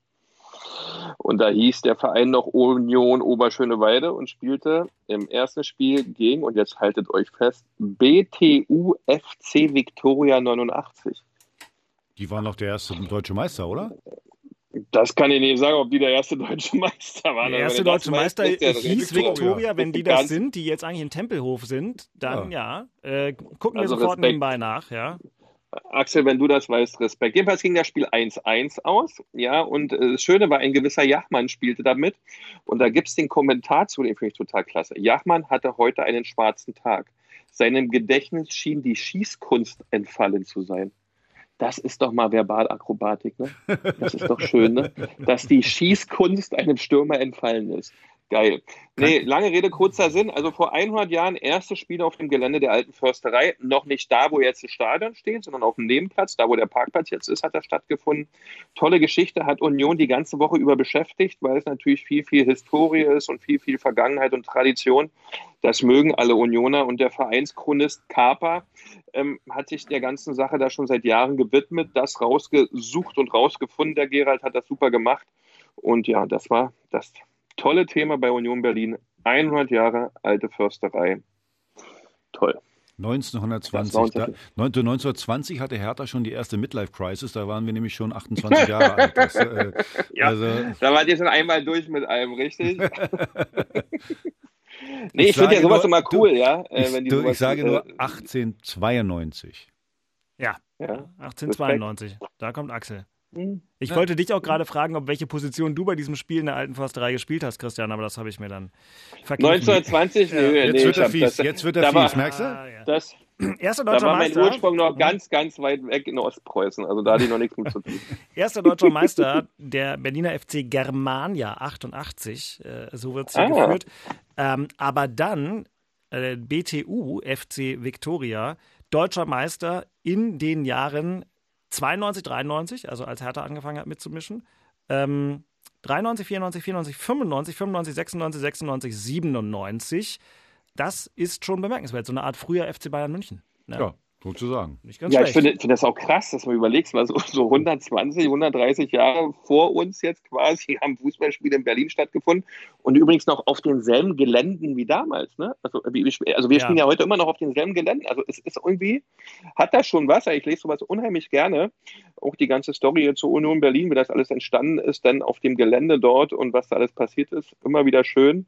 Und da hieß der Verein noch Union Oberschöneweide und spielte im ersten Spiel gegen, und jetzt haltet euch fest, BTU FC Viktoria 89. Die waren noch der erste deutsche Meister, oder? Das kann ich nicht sagen, ob die der erste deutsche Meister waren. Der erste deutsche Meister hieß Viktoria, wenn die das sind, die jetzt eigentlich in Tempelhof sind, dann gucken wir sofort nebenbei nach, ja. Axel, wenn du das weißt, Respekt. Jedenfalls ging das Spiel 1-1 aus, ja, und das Schöne war, ein gewisser Jachmann spielte damit, und da gibt es den Kommentar zu, den finde ich total klasse. Jachmann hatte heute einen schwarzen Tag. Seinem Gedächtnis schien die Schießkunst entfallen zu sein. Das ist doch mal Verbalakrobatik, ne? Das ist doch schön, ne? Dass die Schießkunst einem Stürmer entfallen ist. Geil. Nee, lange Rede, kurzer Sinn. Also vor 100 Jahren erstes Spiel auf dem Gelände der alten Försterei. Noch nicht da, wo jetzt das Stadion steht, sondern auf dem Nebenplatz, da wo der Parkplatz jetzt ist, hat das stattgefunden. Tolle Geschichte, hat Union die ganze Woche über beschäftigt, weil es natürlich viel, viel Historie ist und viel, viel Vergangenheit und Tradition. Das mögen alle Unioner, und der Vereinschronist Kapa hat sich der ganzen Sache da schon seit Jahren gewidmet, das rausgesucht und rausgefunden. Der Gerald hat das super gemacht, und ja, das war das tolle Thema bei Union Berlin. 100 Jahre alte Försterei. Toll. 1920 hatte Hertha schon die erste Midlife-Crisis. Da waren wir nämlich schon 28 Jahre alt. Das, da wart ihr schon einmal durch mit allem, richtig? Nee, ich finde ja sowas immer cool, ja. Ich sage nur 1892. Ja, 1892. Da kommt Axel. Ich wollte dich auch gerade fragen, ob welche Position du bei diesem Spiel in der alten Försterei gespielt hast, Christian, aber das habe ich mir dann vergessen. 1920? Jetzt wird er fies, merkst du? Das, erster deutscher Meister. Da war mein Ursprung noch ganz, ganz weit weg in Ostpreußen, also da hatte ich noch nichts mit zu tun. Erster deutscher Meister, der Berliner FC Germania 88, so wird es hier geführt. Aber dann BTU FC Viktoria, deutscher Meister in den Jahren 92, 93, also als Hertha angefangen hat mitzumischen, 93, 94, 94, 95, 96, 96, 97, das ist schon bemerkenswert, so eine Art früher FC Bayern München. Ne? Ja, sozusagen. Nicht ganz schlecht. Ich finde das auch krass, dass man überlegt, was so 120, 130 Jahre vor uns jetzt quasi haben Fußballspiele in Berlin stattgefunden, und übrigens noch auf denselben Geländen wie damals. Ne? Also wir spielen ja heute immer noch auf denselben Geländen. Also es ist irgendwie, hat das schon was. Ich lese sowas unheimlich gerne. Auch die ganze Story zur Union Berlin, wie das alles entstanden ist, dann auf dem Gelände dort und was da alles passiert ist, immer wieder schön.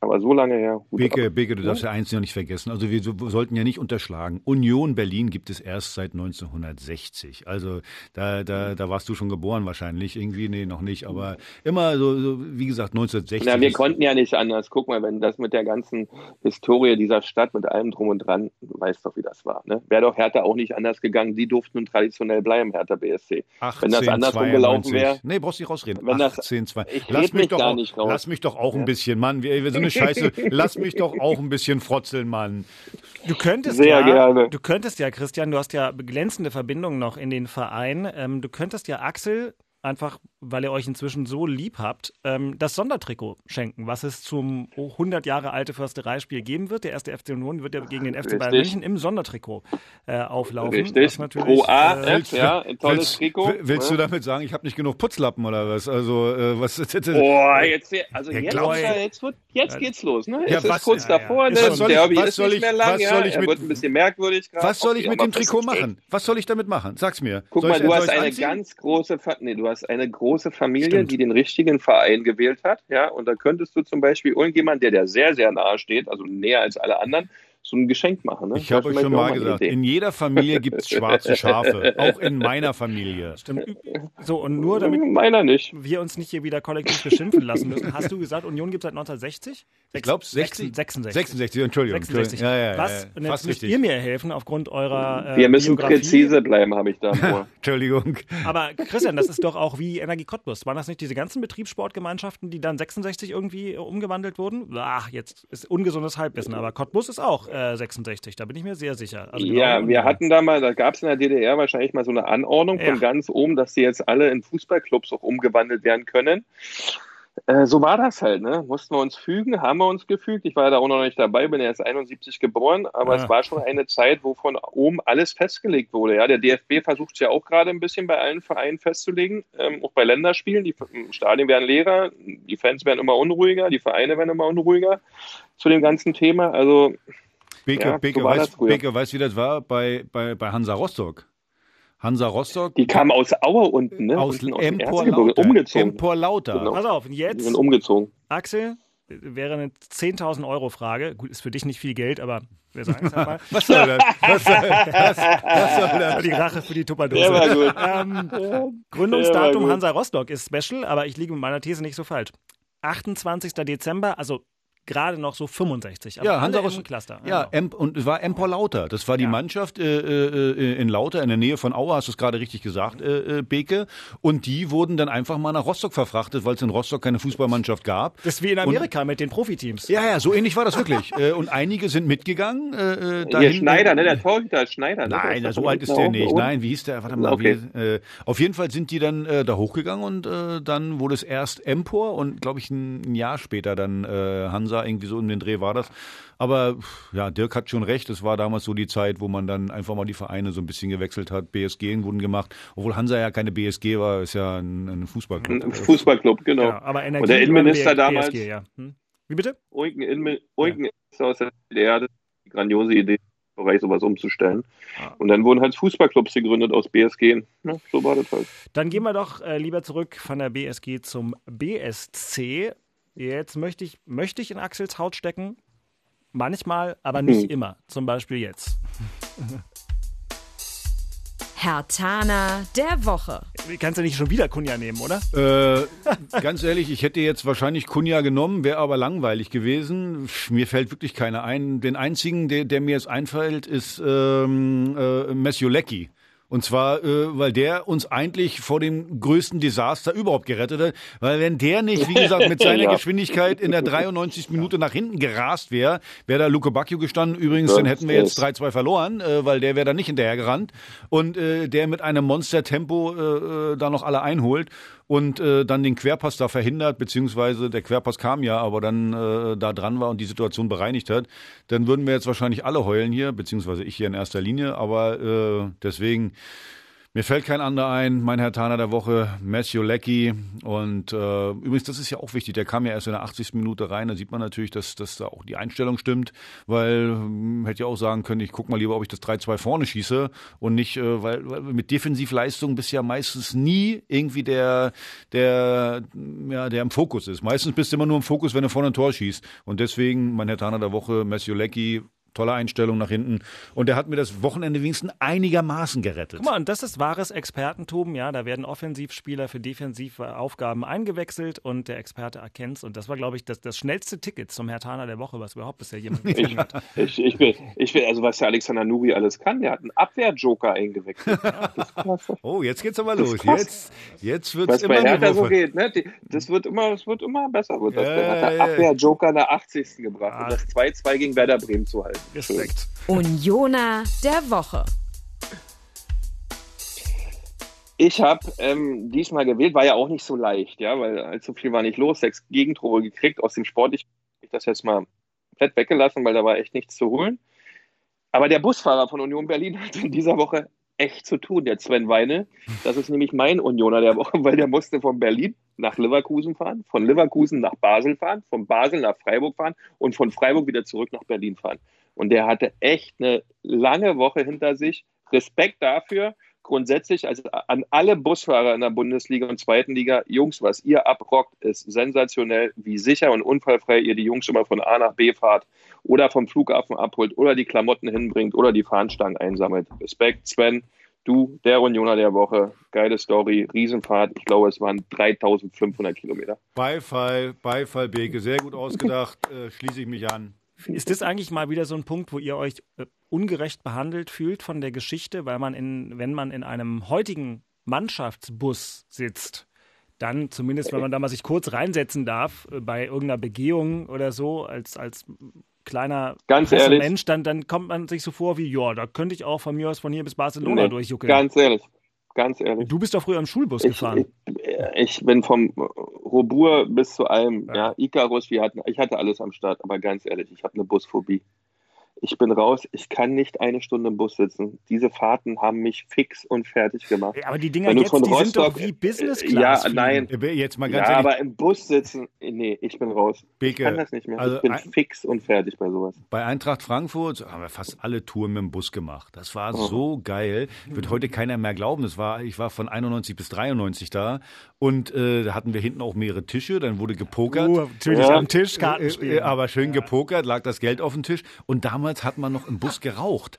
Aber so lange her. Beke, du darfst ja eins noch nicht vergessen. Also wir sollten ja nicht unterschlagen. Union Berlin gibt es erst seit 1960. Also da warst du schon geboren wahrscheinlich. Irgendwie, nee, noch nicht. Aber immer so wie gesagt, 1960. Na, wir konnten ja nicht anders. Guck mal, wenn das mit der ganzen Historie dieser Stadt, mit allem drum und dran, du weißt doch, wie das war. Ne? Wäre doch Hertha auch nicht anders gegangen. Die durften nun traditionell bleiben, Hertha BSC. 18, wenn das andersrum gelaufen wäre. Nee, brauchst nicht rausreden. Wenn das, 18, 2. Lass mich doch auch ein bisschen, Mann. Wir sind eine Scheiße, lass mich doch auch ein bisschen frotzeln, Mann. Du könntest ja, Christian, du hast ja glänzende Verbindungen noch in den Verein. Du könntest ja Axel, einfach weil ihr euch inzwischen so lieb habt, das Sondertrikot schenken, was es zum 100 Jahre alte Förstereispiel geben wird. Der erste FC Union wird ja gegen den FC Bayern München im Sondertrikot auflaufen. Richtig. Pro A, ein tolles Trikot. Willst du damit sagen, ich habe nicht genug Putzlappen oder was? Also, was ist das? Boah, jetzt geht's los. Ne? Ja, es ist kurz davor. Was soll ich mit dem Trikot machen? Was soll ich damit machen? Sag's mir. Guck mal, du hast eine ganz große große Familie, stimmt, die den richtigen Verein gewählt hat. Ja? Und da könntest du zum Beispiel irgendjemand, der dir sehr, sehr nahe steht, also näher als alle anderen, so ein Geschenk machen. Ne? Ich habe euch schon mal gesagt, in jeder Familie gibt es schwarze Schafe. Auch in meiner Familie. Stimmt. So, und nur damit wir uns nicht hier wieder kollektiv beschimpfen lassen müssen, hast du gesagt, Union gibt es seit 1960? Ich glaube 66. Entschuldigung. 66. Ja. Was? Und jetzt müsst ihr mir helfen aufgrund eurer wir müssen Biografie. Präzise bleiben, habe ich da vor. Entschuldigung. Aber Christian, das ist doch auch wie Energie Cottbus. Waren das nicht diese ganzen Betriebssportgemeinschaften, die dann 66 irgendwie umgewandelt wurden? Ach, jetzt ist ungesundes Halbwissen, aber Cottbus ist auch 66, da bin ich mir sehr sicher. Also genau, ja, wir hatten da mal, da gab es in der DDR wahrscheinlich mal so eine Anordnung von ganz oben, dass sie jetzt alle in Fußballclubs auch umgewandelt werden können. So war das halt, ne? Mussten wir uns fügen, haben wir uns gefügt. Ich war da auch noch nicht dabei, bin erst 71 geboren, aber es war schon eine Zeit, wo von oben alles festgelegt wurde. Ja, der DFB versucht es ja auch gerade ein bisschen bei allen Vereinen festzulegen, auch bei Länderspielen. Die Stadien werden leerer, die Fans werden immer unruhiger, die Vereine werden immer unruhiger zu dem ganzen Thema. Also Beke weiß, wie das war bei Hansa Rostock. Hansa Rostock. Die kamen aus Aue unten, ne? Aus Empor Lauter. Umgezogen. Empor Lauter. Genau. Pass auf, jetzt. Die sind umgezogen. Axel, wäre eine 10.000-Euro-Frage. Gut, ist für dich nicht viel Geld, aber wir sagen es mal. Was soll das? Die Rache für die Tupperdose. Ja, war gut. Gründungsdatum war gut. Hansa Rostock ist special, aber ich liege mit meiner These nicht so falsch. 28. Dezember, also gerade noch so 65. Aber ja, Hansa Rostock. Ja, und es war Empor Lauter. Das war die Mannschaft in Lauter, in der Nähe von Aue, hast du es gerade richtig gesagt, Beke. Und die wurden dann einfach mal nach Rostock verfrachtet, weil es in Rostock keine Fußballmannschaft gab. Das ist wie in Amerika mit den Profiteams. Ja, so ähnlich war das wirklich. Und einige sind mitgegangen. Hier Schneider, ne? Der Torhüter Schneider. Ne? Nein, so alt ist der nicht. Nein, wie hieß der? Warte mal. Okay. Auf jeden Fall sind die dann da hochgegangen und dann wurde es erst Empor und glaube ich ein Jahr später dann Hansa. Irgendwie so um den Dreh war das. Aber ja, Dirk hat schon recht. Es war damals so die Zeit, wo man dann einfach mal die Vereine so ein bisschen gewechselt hat. BSG wurden gemacht. Obwohl Hansa ja keine BSG war, ist ja ein Fußballclub. Ein Fußballclub, genau. Ja, aber und der Innenminister damals. BSG, ja. Wie bitte? Innenminister aus der DDR hatte die grandiose Idee, sowas umzustellen. Und dann wurden halt Fußballclubs gegründet aus BSG. Ja, so war das halt. Dann gehen wir doch lieber zurück von der BSG zum BSC. Jetzt möchte ich in Axels Haut stecken. Manchmal, aber nicht immer. Zum Beispiel jetzt. Herthaner der Woche. Kannst du nicht schon wieder Cunha nehmen, oder? Ganz ehrlich, ich hätte jetzt wahrscheinlich Cunha genommen, wäre aber langweilig gewesen. Mir fällt wirklich keiner ein. Den einzigen, der mir jetzt einfällt, ist Matthew Leckie. Und zwar, weil der uns eigentlich vor dem größten Desaster überhaupt gerettet hat. Weil wenn der nicht, wie gesagt, mit seiner Geschwindigkeit in der 93. Minute nach hinten gerast wäre da Luke Bacchio gestanden. Übrigens, dann hätten wir jetzt 3-2 verloren, weil der wäre da nicht hinterher gerannt. Und der mit einem Monstertempo da noch alle einholt. Und dann den Querpass da verhindert, beziehungsweise der Querpass kam ja, aber dann da dran war und die Situation bereinigt hat, dann würden wir jetzt wahrscheinlich alle heulen hier, beziehungsweise ich hier in erster Linie, aber deswegen, mir fällt kein anderer ein, mein Herthaner der Woche, Matthew Leckie und übrigens, das ist ja auch wichtig, der kam ja erst in der 80. Minute rein, da sieht man natürlich, dass da auch die Einstellung stimmt, weil hätte ja auch sagen können, ich guck mal lieber, ob ich das 3-2 vorne schieße und nicht, weil mit Defensivleistung bist ja meistens nie irgendwie der im Fokus ist. Meistens bist du immer nur im Fokus, wenn du vorne ein Tor schießt und deswegen, mein Herthaner der Woche, Matthew Leckie. Tolle Einstellung nach hinten. Und der hat mir das Wochenende wenigstens einigermaßen gerettet. Guck mal, und das ist wahres Expertentum. Ja, da werden Offensivspieler für defensive Aufgaben eingewechselt und der Experte erkennt es. Und das war, glaube ich, das schnellste Ticket zum Herthaner der Woche, was überhaupt bisher jemand gesehen hat. Ich will, also was der Alexander Nouri alles kann, der hat einen Abwehrjoker eingewechselt. Ja, oh, jetzt geht's aber los. Jetzt wird's immer bei Hertha so geht, ne? Das wird immer besser. Ja, der hat einen Abwehrjoker in der 80. gebracht, um das 2-2 gegen Werder Bremen zu halten. Respekt. Unioner der Woche. Ich habe diesmal gewählt, war ja auch nicht so leicht, ja, weil allzu viel war nicht los. 6 Gegentore gekriegt aus dem Sport. Ich habe das jetzt mal komplett weggelassen, weil da war echt nichts zu holen. Aber der Busfahrer von Union Berlin hat in dieser Woche echt zu tun, der Sven Weine. Das ist nämlich mein Unioner der Woche, weil der musste von Berlin nach Leverkusen fahren, von Leverkusen nach Basel fahren, von Basel nach Freiburg fahren und von Freiburg wieder zurück nach Berlin fahren. Und der hatte echt eine lange Woche hinter sich. Respekt dafür. grundsätzlich also an alle Busfahrer in der Bundesliga und zweiten Liga: Jungs, was ihr abrockt, ist sensationell, wie sicher und unfallfrei ihr die Jungs immer von A nach B fahrt oder vom Flughafen abholt oder die Klamotten hinbringt oder die Fahnenstangen einsammelt. Respekt, Sven, du, der Unioner der Woche. Geile Story, Riesenfahrt. Ich glaube, es waren 3500 Kilometer. Beifall, Beke, sehr gut ausgedacht, schließe ich mich an. Ist das eigentlich mal wieder so ein Punkt, wo ihr euch ungerecht behandelt fühlt von der Geschichte, weil man, wenn man in einem heutigen Mannschaftsbus sitzt, dann zumindest, wenn man da mal sich kurz reinsetzen darf, bei irgendeiner Begehung oder so, als kleiner Mensch, dann kommt man sich so vor wie, ja, da könnte ich auch von mir aus von hier bis Barcelona durchjuckeln. Ganz ehrlich. Du bist doch früher im Schulbus gefahren. Ich bin vom Robur bis zu allem, ja. Icarus, ich hatte alles am Start, aber ganz ehrlich, ich habe eine Busphobie. Ich bin raus, ich kann nicht eine Stunde im Bus sitzen. Diese Fahrten haben mich fix und fertig gemacht. Aber die Dinger jetzt, die sind doch wie Business Class. Ja, nein. Jetzt mal ganz ehrlich. Aber im Bus sitzen, nee, ich bin raus. Beke, ich kann das nicht mehr. Also ich bin fix und fertig bei sowas. Bei Eintracht Frankfurt haben wir fast alle Touren mit dem Bus gemacht. Das war so geil. Wird heute keiner mehr glauben. Ich war von 91 bis 93 da. Und da hatten wir hinten auch mehrere Tische. Dann wurde gepokert. Natürlich am Tisch, Kartenspiel. Aber schön gepokert, lag das Geld auf dem Tisch. Und damals hat man noch im Bus geraucht.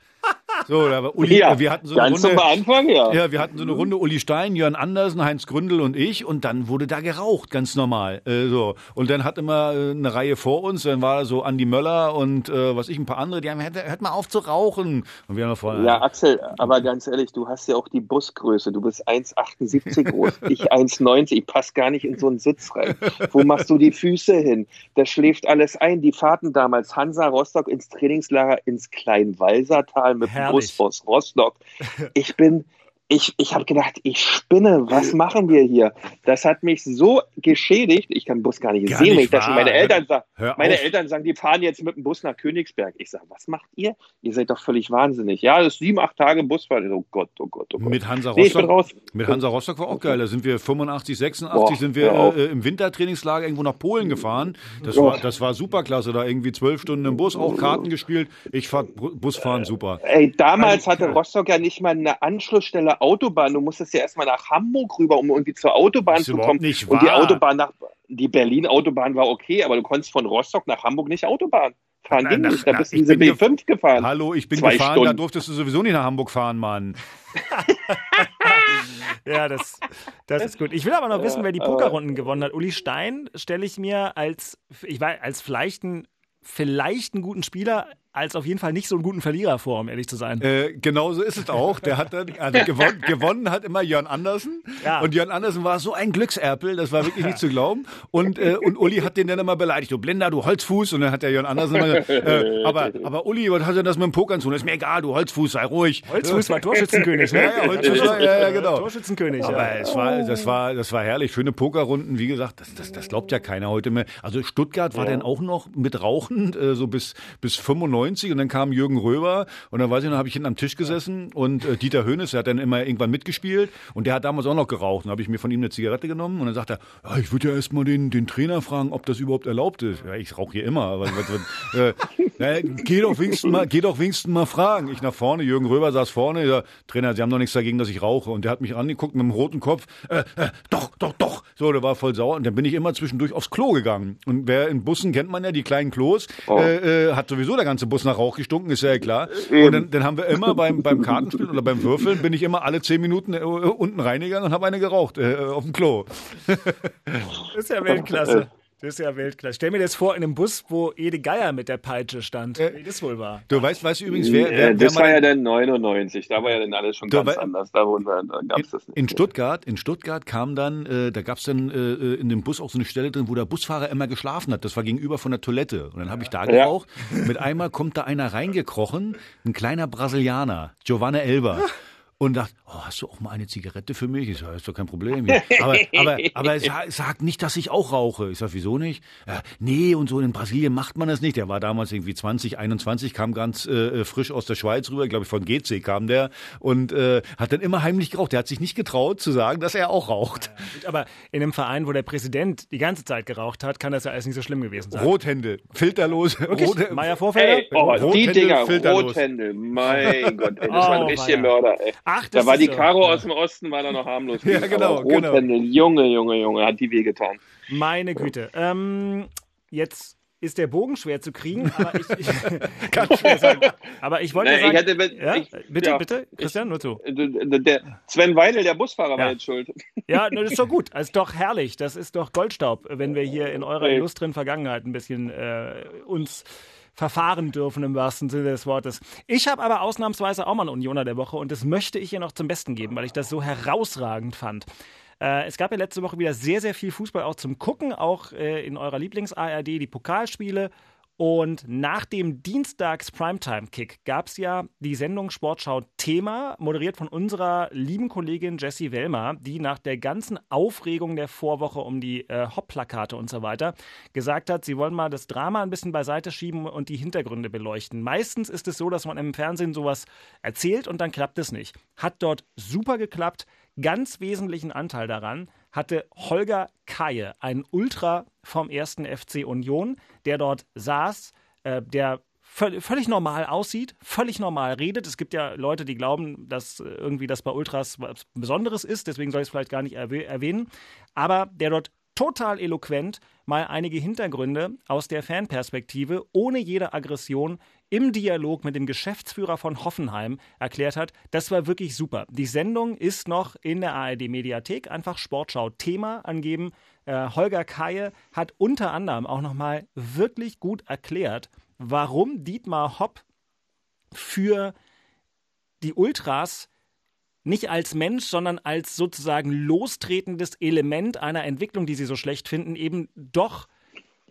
So, da war Uli, wir hatten so eine Runde. Anfang, wir hatten so eine Runde, Uli Stein, Jörn Andersson, Heinz Gründel und ich, und dann wurde da geraucht, ganz normal. So. Und dann hat immer eine Reihe vor uns, dann war so Andi Möller und ein paar andere, die haben, hört mal auf zu rauchen. Und wir haben Axel, aber ganz ehrlich, du hast ja auch die Busgröße, du bist 1,78 groß, ich 1,90, ich passe gar nicht in so einen Sitz rein. Wo machst du die Füße hin? Das schläft alles ein, die Fahrten damals, Hansa Rostock ins Trainingslager, ins Kleinwalsertal mit Busbus Rostock. Ich habe gedacht, ich spinne, was machen wir hier? Das hat mich so geschädigt, ich kann den Bus gar nicht sehen, wenn ich das schon meine Eltern sagen, die fahren jetzt mit dem Bus nach Königsberg. Ich sage, was macht ihr? Ihr seid doch völlig wahnsinnig. Ja, das ist 7-8 Tage Busfahrt. Oh Gott. Mit Hansa Rostock, ich bin raus. Mit Hansa Rostock war auch geil. Da sind wir 85, 86, im Wintertrainingslager irgendwo nach Polen gefahren. Das war superklasse, da irgendwie 12 Stunden im Bus, auch Karten gespielt. Ich fand Busfahren super. Damals hatte Rostock ja nicht mal eine Anschlussstelle Autobahn, du musstest ja erstmal nach Hamburg rüber, um irgendwie zur Autobahn zu kommen. Nicht wahr. Und die Berlin-Autobahn war okay, aber du konntest von Rostock nach Hamburg nicht Autobahn fahren. Da bist du diese B5 gefahren. Hallo, ich bin gefahren, da durftest du sowieso nicht nach Hamburg fahren, Mann. Ja, das ist gut. Ich will aber noch wissen, wer die Pokerrunden gewonnen hat. Uli Stein stelle ich mir als vielleicht einen guten Spieler, als auf jeden Fall nicht so einen guten Verlierer vor, um ehrlich zu sein. Genauso ist es auch. Der hat dann gewonnen hat immer Jörn Andersson. Ja. Und Jörn Andersson war so ein Glückserpel, das war wirklich nicht zu glauben. Und Uli hat den dann immer beleidigt. Du Blinder, du Holzfuß. Und dann hat der Jörn Andersson immer gesagt, aber Uli, was hat denn das mit dem Pokern zu tun? Das ist mir egal, du Holzfuß, sei ruhig. Holzfuß war Torschützenkönig, ne? Ja, Holzfuß war, genau. Torschützenkönig. Aber das war herrlich. Schöne Pokerrunden, wie gesagt, das glaubt ja keiner heute mehr. Also Stuttgart war dann auch noch mit rauchend, so bis 95. Und dann kam Jürgen Röber und dann habe ich hinten am Tisch gesessen und Dieter Hoeneß, der hat dann immer irgendwann mitgespielt und der hat damals auch noch geraucht. Dann habe ich mir von ihm eine Zigarette genommen und dann sagt er, ich würde ja erstmal den Trainer fragen, ob das überhaupt erlaubt ist. Ja, ich rauche hier immer. Aber, geh doch wenigstens mal fragen. Ich nach vorne, Jürgen Röber saß vorne, ich sag, Trainer, Sie haben doch nichts dagegen, dass ich rauche. Und der hat mich angeguckt mit dem roten Kopf, doch. So, der war voll sauer und dann bin ich immer zwischendurch aufs Klo gegangen. Und wer in Bussen kennt man ja, die kleinen Klos, hat sowieso der ganze Bus nach Rauch gestunken, ist ja klar. Und dann haben wir immer beim Kartenspielen oder beim Würfeln, bin ich immer alle 10 Minuten unten reingegangen und habe eine geraucht auf dem Klo. Das ist ja Weltklasse. Stell mir das vor, in einem Bus, wo Ede Geier mit der Peitsche stand. Wie das wohl war. Du weißt du übrigens, wer das war ja dann 99. Da war ja dann alles schon ganz anders. Da gab's das nicht. In Stuttgart kam dann, da gab es dann in dem Bus auch so eine Stelle drin, wo der Busfahrer immer geschlafen hat. Das war gegenüber von der Toilette. Und dann habe ich da geraucht. Mit einmal kommt da einer reingekrochen, ein kleiner Brasilianer, Giovanna Elber. Und dachte, hast du auch mal eine Zigarette für mich? Ich sage, ist doch kein Problem. Aber sagt nicht, dass ich auch rauche. Ich sage, wieso nicht? Nee, und so in Brasilien macht man das nicht. Der war damals irgendwie 20, 21, kam ganz frisch aus der Schweiz rüber, glaube ich, von GC kam der und hat dann immer heimlich geraucht. Der hat sich nicht getraut zu sagen, dass er auch raucht. Ja, aber in einem Verein, wo der Präsident die ganze Zeit geraucht hat, kann das ja alles nicht so schlimm gewesen sein. Rothändel, filterlos. Meier Vorfelder? Die Dinger, Rothändel, mein Gott, ey, das war ein richtiger Mörder, ey. Ach, da war die Karo aus dem Osten, war da noch harmlos. Ja, genau. Junge, hat die wehgetan. Meine Güte. Jetzt ist der Bogen schwer zu kriegen, aber ich kann schwer sagen. Aber ich wollte sagen... Bitte, Christian, nur zu. Der Sven Weidel, der Busfahrer, war jetzt schuld. Ja, das ist doch gut. Das ist doch herrlich. Das ist doch Goldstaub, wenn wir hier in eurer illustren Vergangenheit ein bisschen uns... verfahren dürfen im wahrsten Sinne des Wortes. Ich habe aber ausnahmsweise auch mal einen Unioner der Woche und das möchte ich ihr noch zum Besten geben, weil ich das so herausragend fand. Es gab ja letzte Woche wieder sehr, sehr viel Fußball auch zum Gucken, auch in eurer Lieblings-ARD, die Pokalspiele. Und nach dem Dienstags-Primetime-Kick gab es ja die Sendung Sportschau-Thema, moderiert von unserer lieben Kollegin Jessie Wellmer, die nach der ganzen Aufregung der Vorwoche um die Hopp-Plakate und so weiter gesagt hat, sie wollen mal das Drama ein bisschen beiseite schieben und die Hintergründe beleuchten. Meistens ist es so, dass man im Fernsehen sowas erzählt und dann klappt es nicht. Hat dort super geklappt, ganz wesentlichen Anteil daran hatte Holger Kaye, ein Ultra vom 1. FC Union, der dort saß, der völlig normal aussieht, völlig normal redet. Es gibt ja Leute, die glauben, dass irgendwie das bei Ultras was Besonderes ist, deswegen soll ich es vielleicht gar nicht erwähnen, aber der dort total eloquent mal einige Hintergründe aus der Fanperspektive ohne jede Aggression im Dialog mit dem Geschäftsführer von Hoffenheim erklärt hat. Das war wirklich super. Die Sendung ist noch in der ARD-Mediathek. Einfach Sportschau-Thema angeben. Holger Kaye hat unter anderem auch nochmal wirklich gut erklärt, warum Dietmar Hopp für die Ultras nicht als Mensch, sondern als sozusagen lostretendes Element einer Entwicklung, die sie so schlecht finden, eben doch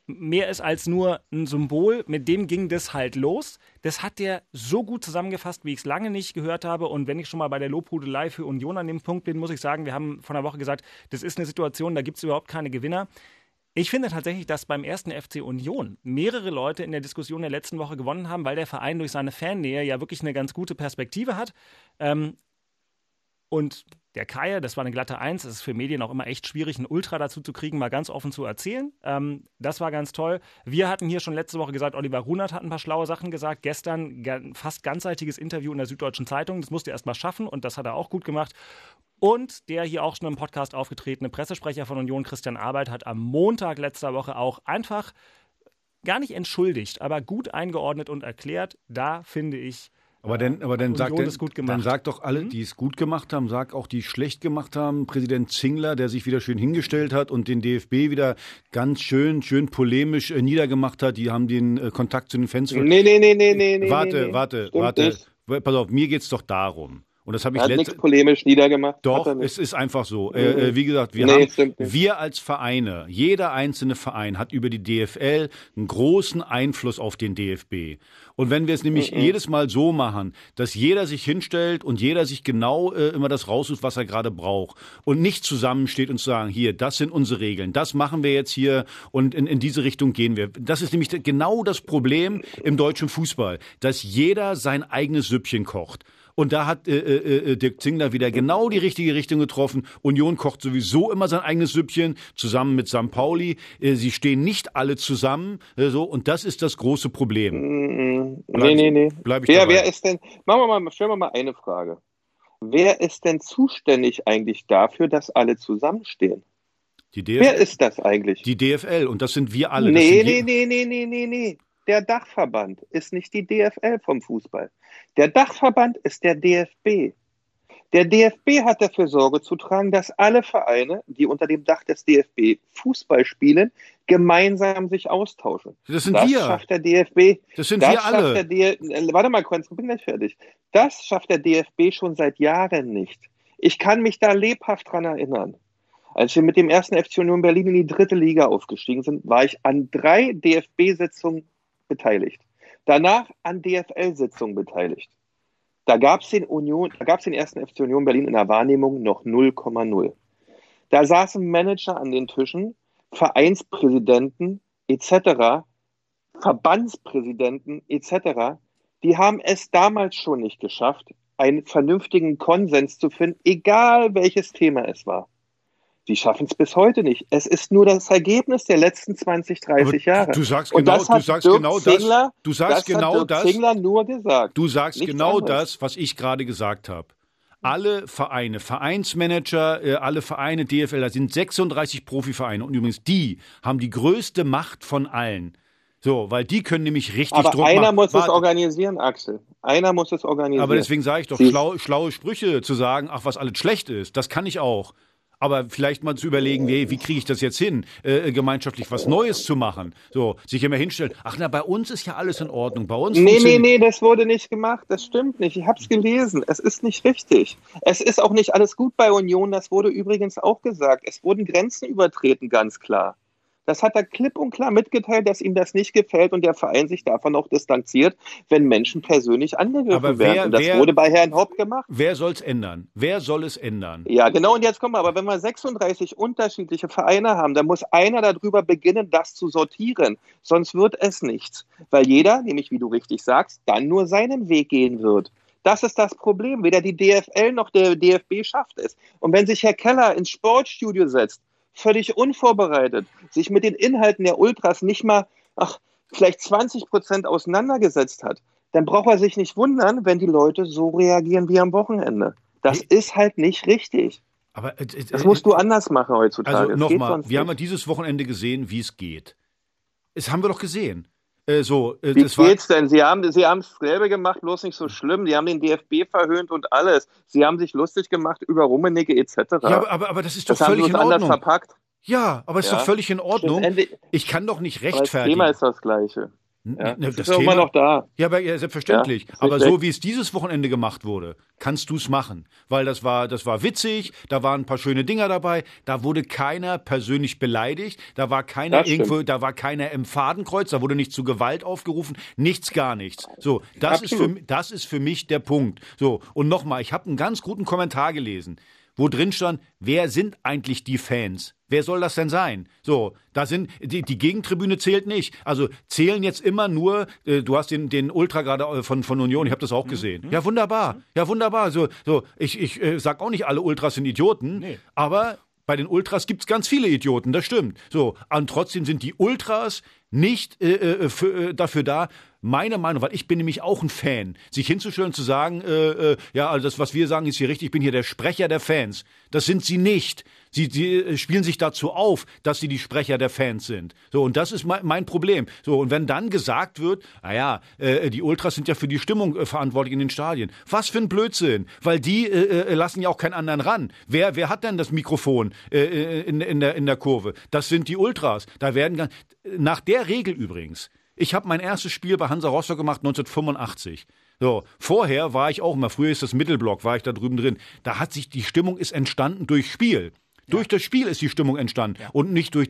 mehr ist als nur ein Symbol. Mit dem ging das halt los. Das hat der so gut zusammengefasst, wie ich es lange nicht gehört habe. Und wenn ich schon mal bei der Lobhudelei für Union an dem Punkt bin, muss ich sagen, wir haben vor einer Woche gesagt, das ist eine Situation, da gibt es überhaupt keine Gewinner. Ich finde tatsächlich, dass beim 1. FC Union mehrere Leute in der Diskussion der letzten Woche gewonnen haben, weil der Verein durch seine Fannähe ja wirklich eine ganz gute Perspektive hat. Und der Kaye, das war eine glatte 1, es ist für Medien auch immer echt schwierig, einen Ultra dazu zu kriegen, mal ganz offen zu erzählen. Das war ganz toll. Wir hatten hier schon letzte Woche gesagt, Oliver Runert hat ein paar schlaue Sachen gesagt. Gestern fast ganzseitiges Interview in der Süddeutschen Zeitung. Das musste er erst mal schaffen und das hat er auch gut gemacht. Und der hier auch schon im Podcast aufgetretene Pressesprecher von Union, Christian Arbeit, hat am Montag letzter Woche auch einfach gar nicht entschuldigt, aber gut eingeordnet und erklärt. Da finde ich, Aber dann sagt doch alle, die es gut gemacht haben, sagt auch, die es schlecht gemacht haben. Präsident Zingler, der sich wieder schön hingestellt hat und den DFB wieder ganz schön polemisch niedergemacht hat. Die haben den Kontakt zu den Fans. Nee. Warte. Pass auf, mir geht's doch darum. Und das habe ich nichts polemisch niedergemacht. Doch, es ist einfach so. Wie gesagt, wir als Vereine, jeder einzelne Verein hat über die DFL einen großen Einfluss auf den DFB. Und wenn wir es nämlich jedes Mal so machen, dass jeder sich hinstellt und jeder sich genau immer das raussucht, was er gerade braucht und nicht zusammensteht und zu sagen, hier, das sind unsere Regeln, das machen wir jetzt hier und in diese Richtung gehen wir. Das ist nämlich genau das Problem im deutschen Fußball, dass jeder sein eigenes Süppchen kocht. Und da hat Dirk Zingler wieder genau die richtige Richtung getroffen. Union kocht sowieso immer sein eigenes Süppchen, zusammen mit St. Pauli. Sie stehen nicht alle zusammen. Und das ist das große Problem. Wer ist denn, stellen wir mal eine Frage. Wer ist denn zuständig eigentlich dafür, dass alle zusammenstehen? Wer ist das eigentlich? Die DFL. Und das sind wir alle. Nee. Der Dachverband ist nicht die DFL vom Fußball. Der Dachverband ist der DFB. Der DFB hat dafür Sorge zu tragen, dass alle Vereine, die unter dem Dach des DFB Fußball spielen, gemeinsam sich austauschen. Das sind wir. Das schafft der DFB. Das sind wir alle. Warte mal, Konz, ich bin gleich fertig. Das schafft der DFB schon seit Jahren nicht. Ich kann mich da lebhaft dran erinnern. Als wir mit dem 1. FC Union Berlin in die 3. Liga aufgestiegen sind, war ich an 3 DFB-Sitzungen beteiligt. Danach an DFL-Sitzungen beteiligt. Da gab es den 1. FC Union Berlin in der Wahrnehmung noch 0,0. Da saßen Manager an den Tischen, Vereinspräsidenten etc., Verbandspräsidenten etc. Die haben es damals schon nicht geschafft, einen vernünftigen Konsens zu finden, egal welches Thema es war. Die schaffen es bis heute nicht. Es ist nur das Ergebnis der letzten 20, 30 Jahre. Du sagst genau das. Dirk Zingler nur gesagt. Du sagst genau das, was ich gerade gesagt habe. alle Vereine, Vereinsmanager, alle Vereine, DFL, da sind 36 Profivereine. Und übrigens, die haben die größte Macht von allen. So, weil die können nämlich richtig Druck machen. Aber einer muss es organisieren, Axel. Einer muss es organisieren. Aber deswegen sage ich doch, schlaue Sprüche zu sagen, ach, was alles schlecht ist, das kann ich auch. Aber vielleicht mal zu überlegen, wie kriege ich das jetzt hin, gemeinschaftlich was Neues zu machen. So, sich immer hinstellen, ach na, bei uns ist ja alles in Ordnung, bei uns Nee, das wurde nicht gemacht, das stimmt nicht. Ich habe es gelesen, es ist nicht richtig. Es ist auch nicht alles gut bei Union, das wurde übrigens auch gesagt. Es wurden Grenzen übertreten, ganz klar. Das hat er klipp und klar mitgeteilt, dass ihm das nicht gefällt und der Verein sich davon auch distanziert, wenn Menschen persönlich angegriffen werden. Und das wurde bei Herrn Hopp gemacht. Wer soll es ändern? Wer soll es ändern? Ja, genau. Und jetzt kommen wir. Aber wenn wir 36 unterschiedliche Vereine haben, dann muss einer darüber beginnen, das zu sortieren. Sonst wird es nichts. Weil jeder, nämlich wie du richtig sagst, dann nur seinen Weg gehen wird. Das ist das Problem. Weder die DFL noch der DFB schafft es. Und wenn sich Herr Keller ins Sportstudio setzt, völlig unvorbereitet, sich mit den Inhalten der Ultras nicht mal, vielleicht 20% auseinandergesetzt hat, dann braucht er sich nicht wundern, wenn die Leute so reagieren wie am Wochenende. Das ist halt nicht richtig. Aber das musst du anders machen heutzutage. Also nochmal, wir haben ja dieses Wochenende gesehen, wie es geht. Das haben wir doch gesehen. Wie geht's denn? Sie haben dasselbe gemacht, bloß nicht so schlimm. Die haben den DFB verhöhnt und alles. Sie haben sich lustig gemacht über Rummenigge etc. Ja, aber das ist doch völlig in Ordnung. Das haben sie anders verpackt. Ja, aber es ist doch völlig in Ordnung. Ich kann doch nicht rechtfertigen. Das Thema ist das Gleiche. Ja, das ist doch immer noch da. Ja, aber selbstverständlich. Ja, aber so wie es dieses Wochenende gemacht wurde, kannst du es machen. Weil das war witzig, da waren ein paar schöne Dinger dabei, da wurde keiner persönlich beleidigt, da war keiner im Fadenkreuz, da wurde nicht zu Gewalt aufgerufen, nichts, gar nichts. So, das ist für mich der Punkt. So, und nochmal, ich habe einen ganz guten Kommentar gelesen, wo drin stand, wer sind eigentlich die Fans? Wer soll das denn sein? So, da sind die Gegentribüne zählt nicht. Also zählen jetzt immer nur, du hast den Ultra gerade von Union, ich habe das auch gesehen. Ja, wunderbar. Ja, wunderbar. So ich sag auch nicht, alle Ultras sind Idioten, nee. Aber bei den Ultras gibt's ganz viele Idioten, das stimmt. So, und trotzdem sind die Ultras nicht dafür da, meine Meinung, weil ich bin nämlich auch ein Fan, sich hinzustellen und zu sagen, also das, was wir sagen, ist hier richtig, ich bin hier der Sprecher der Fans. Das sind sie nicht. Sie spielen sich dazu auf, dass sie die Sprecher der Fans sind. So, und das ist mein Problem. So, und wenn dann gesagt wird, die Ultras sind ja für die Stimmung verantwortlich in den Stadien. Was für ein Blödsinn, weil die lassen ja auch keinen anderen ran. Wer hat denn das Mikrofon in der Kurve? Das sind die Ultras. Da werden nach der Regel übrigens. Ich habe mein erstes Spiel bei Hansa Rostock gemacht, 1985. So, vorher war ich auch immer, früher ist das Mittelblock, war ich da drüben drin. Da hat sich die Stimmung ist entstanden durch Spiel. Durch das Spiel ist die Stimmung entstanden und nicht durch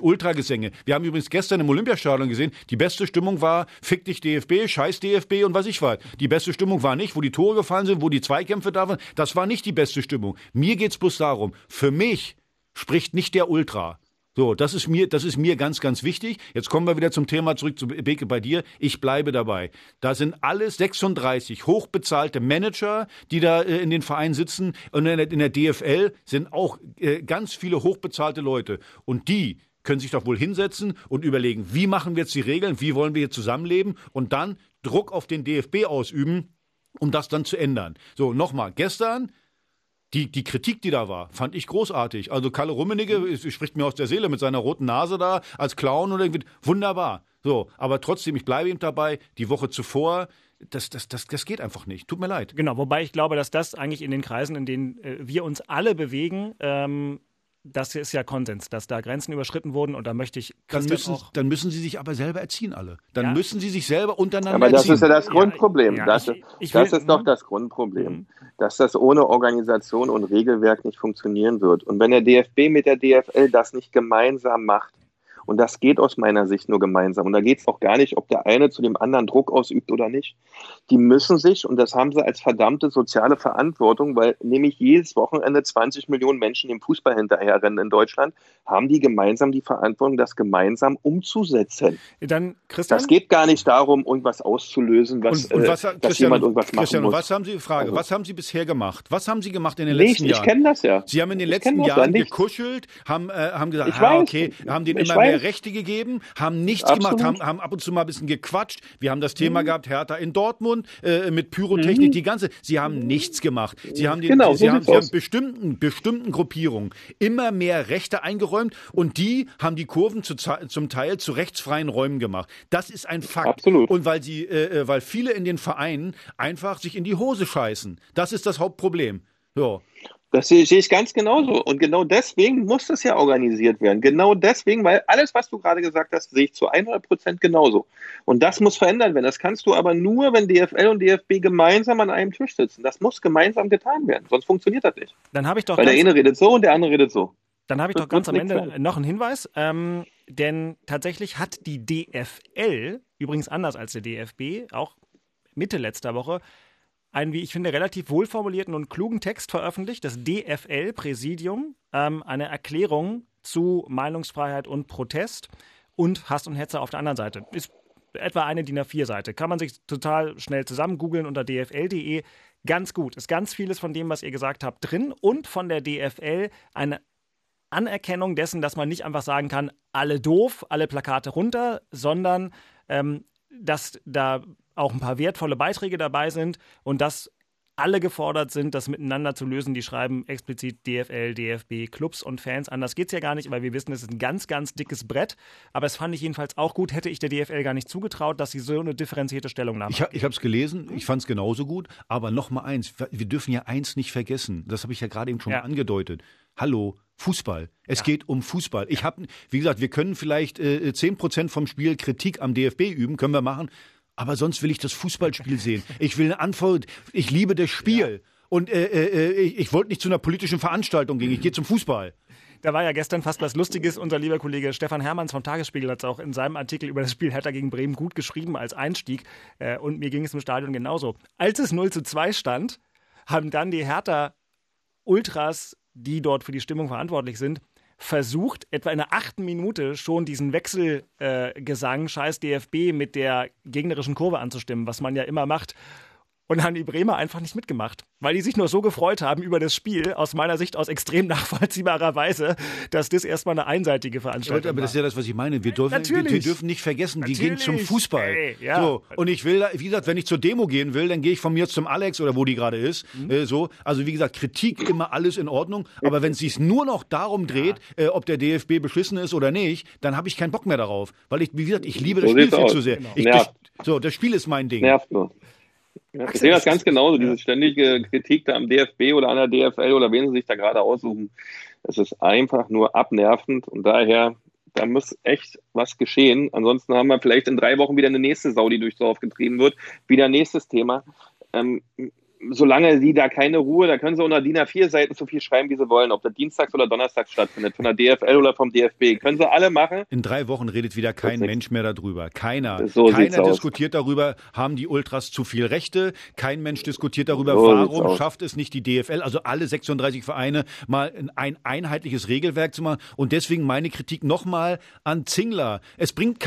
Ultragesänge. Wir haben übrigens gestern im Olympiastadion gesehen, die beste Stimmung war Fick dich DFB, Scheiß DFB und was ich weiß. Die beste Stimmung war nicht, wo die Tore gefallen sind, wo die Zweikämpfe da waren. Das war nicht die beste Stimmung. Mir geht's bloß darum, für mich spricht nicht der Ultra. So, das ist mir ganz, ganz wichtig. Jetzt kommen wir wieder zum Thema zurück zu Beke bei dir. Ich bleibe dabei. Da sind alles 36 hochbezahlte Manager, die da in den Vereinen sitzen. Und in der DFL sind auch ganz viele hochbezahlte Leute. Und die können sich doch wohl hinsetzen und überlegen, wie machen wir jetzt die Regeln, wie wollen wir hier zusammenleben und dann Druck auf den DFB ausüben, um das dann zu ändern. So, nochmal, gestern... Die Kritik, die da war, fand ich großartig. Also Kalle Rummenigge spricht mir aus der Seele mit seiner roten Nase da als Clown oder irgendwie. Wunderbar. So, aber trotzdem, ich bleibe ihm dabei. Die Woche zuvor, das geht einfach nicht. Tut mir leid. Genau, wobei ich glaube, dass das eigentlich in den Kreisen, in denen wir uns alle bewegen, das ist ja Konsens, dass da Grenzen überschritten wurden und da möchte ich... Dann müssen sie sich aber selber erziehen, alle. Dann müssen sie sich selber untereinander erziehen. Aber das ist ja das Grundproblem. Ja, das ist doch das Grundproblem, dass das ohne Organisation und Regelwerk nicht funktionieren wird. Und wenn der DFB mit der DFL das nicht gemeinsam macht, und das geht aus meiner Sicht nur gemeinsam. Und da geht es auch gar nicht, ob der eine zu dem anderen Druck ausübt oder nicht. Die müssen sich, und das haben sie als verdammte soziale Verantwortung, weil nämlich jedes Wochenende 20 Millionen Menschen dem Fußball hinterherrennen in Deutschland, haben die gemeinsam die Verantwortung, das gemeinsam umzusetzen. Dann, Christian? Das geht gar nicht darum, irgendwas auszulösen, dass jemand irgendwas machen muss. Was haben Sie die Frage? Also, was haben Sie bisher gemacht? Was haben Sie gemacht in den letzten Jahren? Ich kenne das ja. Sie haben in den letzten Jahren gekuschelt, haben gesagt, haben den immer mehr keine Rechte gegeben, haben nichts Absolut. Gemacht, haben ab und zu mal ein bisschen gequatscht. Wir haben das Thema gehabt, Hertha in Dortmund, mit Pyrotechnik, die ganze. Sie haben nichts gemacht. Sie haben, sie haben bestimmten Gruppierungen immer mehr Rechte eingeräumt und die haben die Kurven zum Teil zu rechtsfreien Räumen gemacht. Das ist ein Fakt. Absolut. Und weil viele in den Vereinen einfach sich in die Hose scheißen. Das ist das Hauptproblem. Ja. Das sehe ich ganz genauso. Und genau deswegen muss das ja organisiert werden. Genau deswegen, weil alles, was du gerade gesagt hast, sehe ich zu 100% genauso. Und das muss verändert werden. Das kannst du aber nur, wenn DFL und DFB gemeinsam an einem Tisch sitzen. Das muss gemeinsam getan werden. Sonst funktioniert das nicht. Dann habe ich doch, weil der eine redet so und der andere redet so. Dann habe ich doch ganz am Ende noch einen Hinweis. Denn tatsächlich hat die DFL, übrigens anders als der DFB, auch Mitte letzter Woche, einen, wie ich finde, relativ wohlformulierten und klugen Text veröffentlicht, das DFL-Präsidium, eine Erklärung zu Meinungsfreiheit und Protest und Hass und Hetze auf der anderen Seite. Ist etwa eine DIN A4-Seite. Kann man sich total schnell zusammen googeln unter dfl.de. Ganz gut. Ist ganz vieles von dem, was ihr gesagt habt, drin und von der DFL eine Anerkennung dessen, dass man nicht einfach sagen kann, alle doof, alle Plakate runter, sondern dass da auch ein paar wertvolle Beiträge dabei sind und dass alle gefordert sind, das miteinander zu lösen. Die schreiben explizit DFL, DFB, Clubs und Fans an. Das geht's ja gar nicht, weil wir wissen, es ist ein ganz, ganz dickes Brett. Aber es fand ich jedenfalls auch gut, hätte ich der DFL gar nicht zugetraut, dass sie so eine differenzierte Stellungnahme hat. Ich habe es gelesen, ich fand es genauso gut. Aber nochmal eins, wir dürfen ja eins nicht vergessen. Das habe ich ja gerade eben schon angedeutet. Hallo, Fußball. Es geht um Fußball. Ich habe, wie gesagt, wir können vielleicht 10% vom Spiel Kritik am DFB üben, können wir machen. Aber sonst will ich das Fußballspiel sehen. Ich will eine Antwort. Ich liebe das Spiel. Ja. Und ich wollte nicht zu einer politischen Veranstaltung gehen. Ich gehe zum Fußball. Da war ja gestern fast was Lustiges. Unser lieber Kollege Stefan Hermanns vom Tagesspiegel hat es auch in seinem Artikel über das Spiel Hertha gegen Bremen gut geschrieben als Einstieg. Und mir ging es im Stadion genauso. Als es 0:2 stand, haben dann die Hertha-Ultras, die dort für die Stimmung verantwortlich sind, versucht, etwa in der 8. Minute schon diesen Wechselgesang scheiß DFB mit der gegnerischen Kurve anzustimmen, was man ja immer macht. Und haben die Bremer einfach nicht mitgemacht, weil die sich nur so gefreut haben über das Spiel, aus meiner Sicht aus extrem nachvollziehbarer Weise, dass das erstmal eine einseitige Veranstaltung war. Aber das ist ja das, was ich meine. Wir dürfen nicht vergessen, die gehen zum Fußball. Ey, ja. So. Und ich will, wie gesagt, wenn ich zur Demo gehen will, dann gehe ich von mir zum Alex oder wo die gerade ist. So. Also wie gesagt, Kritik immer alles in Ordnung. Aber wenn es sich nur noch darum dreht, ob der DFB beschissen ist oder nicht, dann habe ich keinen Bock mehr darauf. Weil ich, wie gesagt, ich liebe das Spiel viel zu sehr. Genau. Das Spiel ist mein Ding. Nervt nur. Ja, ich sehe das ganz genauso, diese ständige Kritik da am DFB oder an der DFL oder wen sie sich da gerade aussuchen. Es ist einfach nur abnervend und daher, da muss echt was geschehen. Ansonsten haben wir vielleicht in 3 Wochen wieder eine nächste Sau, die durchs Dorf getrieben wird. Wieder nächstes Thema. Solange sie da keine Ruhe, da können sie unter DIN A4-Seiten so viel schreiben, wie sie wollen, ob das dienstags oder donnerstags stattfindet, von der DFL oder vom DFB. Können sie alle machen. In 3 Wochen redet wieder kein Mensch mehr darüber. Keiner. So keiner diskutiert darüber, haben die Ultras zu viel Rechte? Kein Mensch diskutiert darüber, so warum schafft es nicht die DFL, also alle 36 Vereine, mal ein einheitliches Regelwerk zu machen. Und deswegen meine Kritik nochmal an Zingler. Es bringt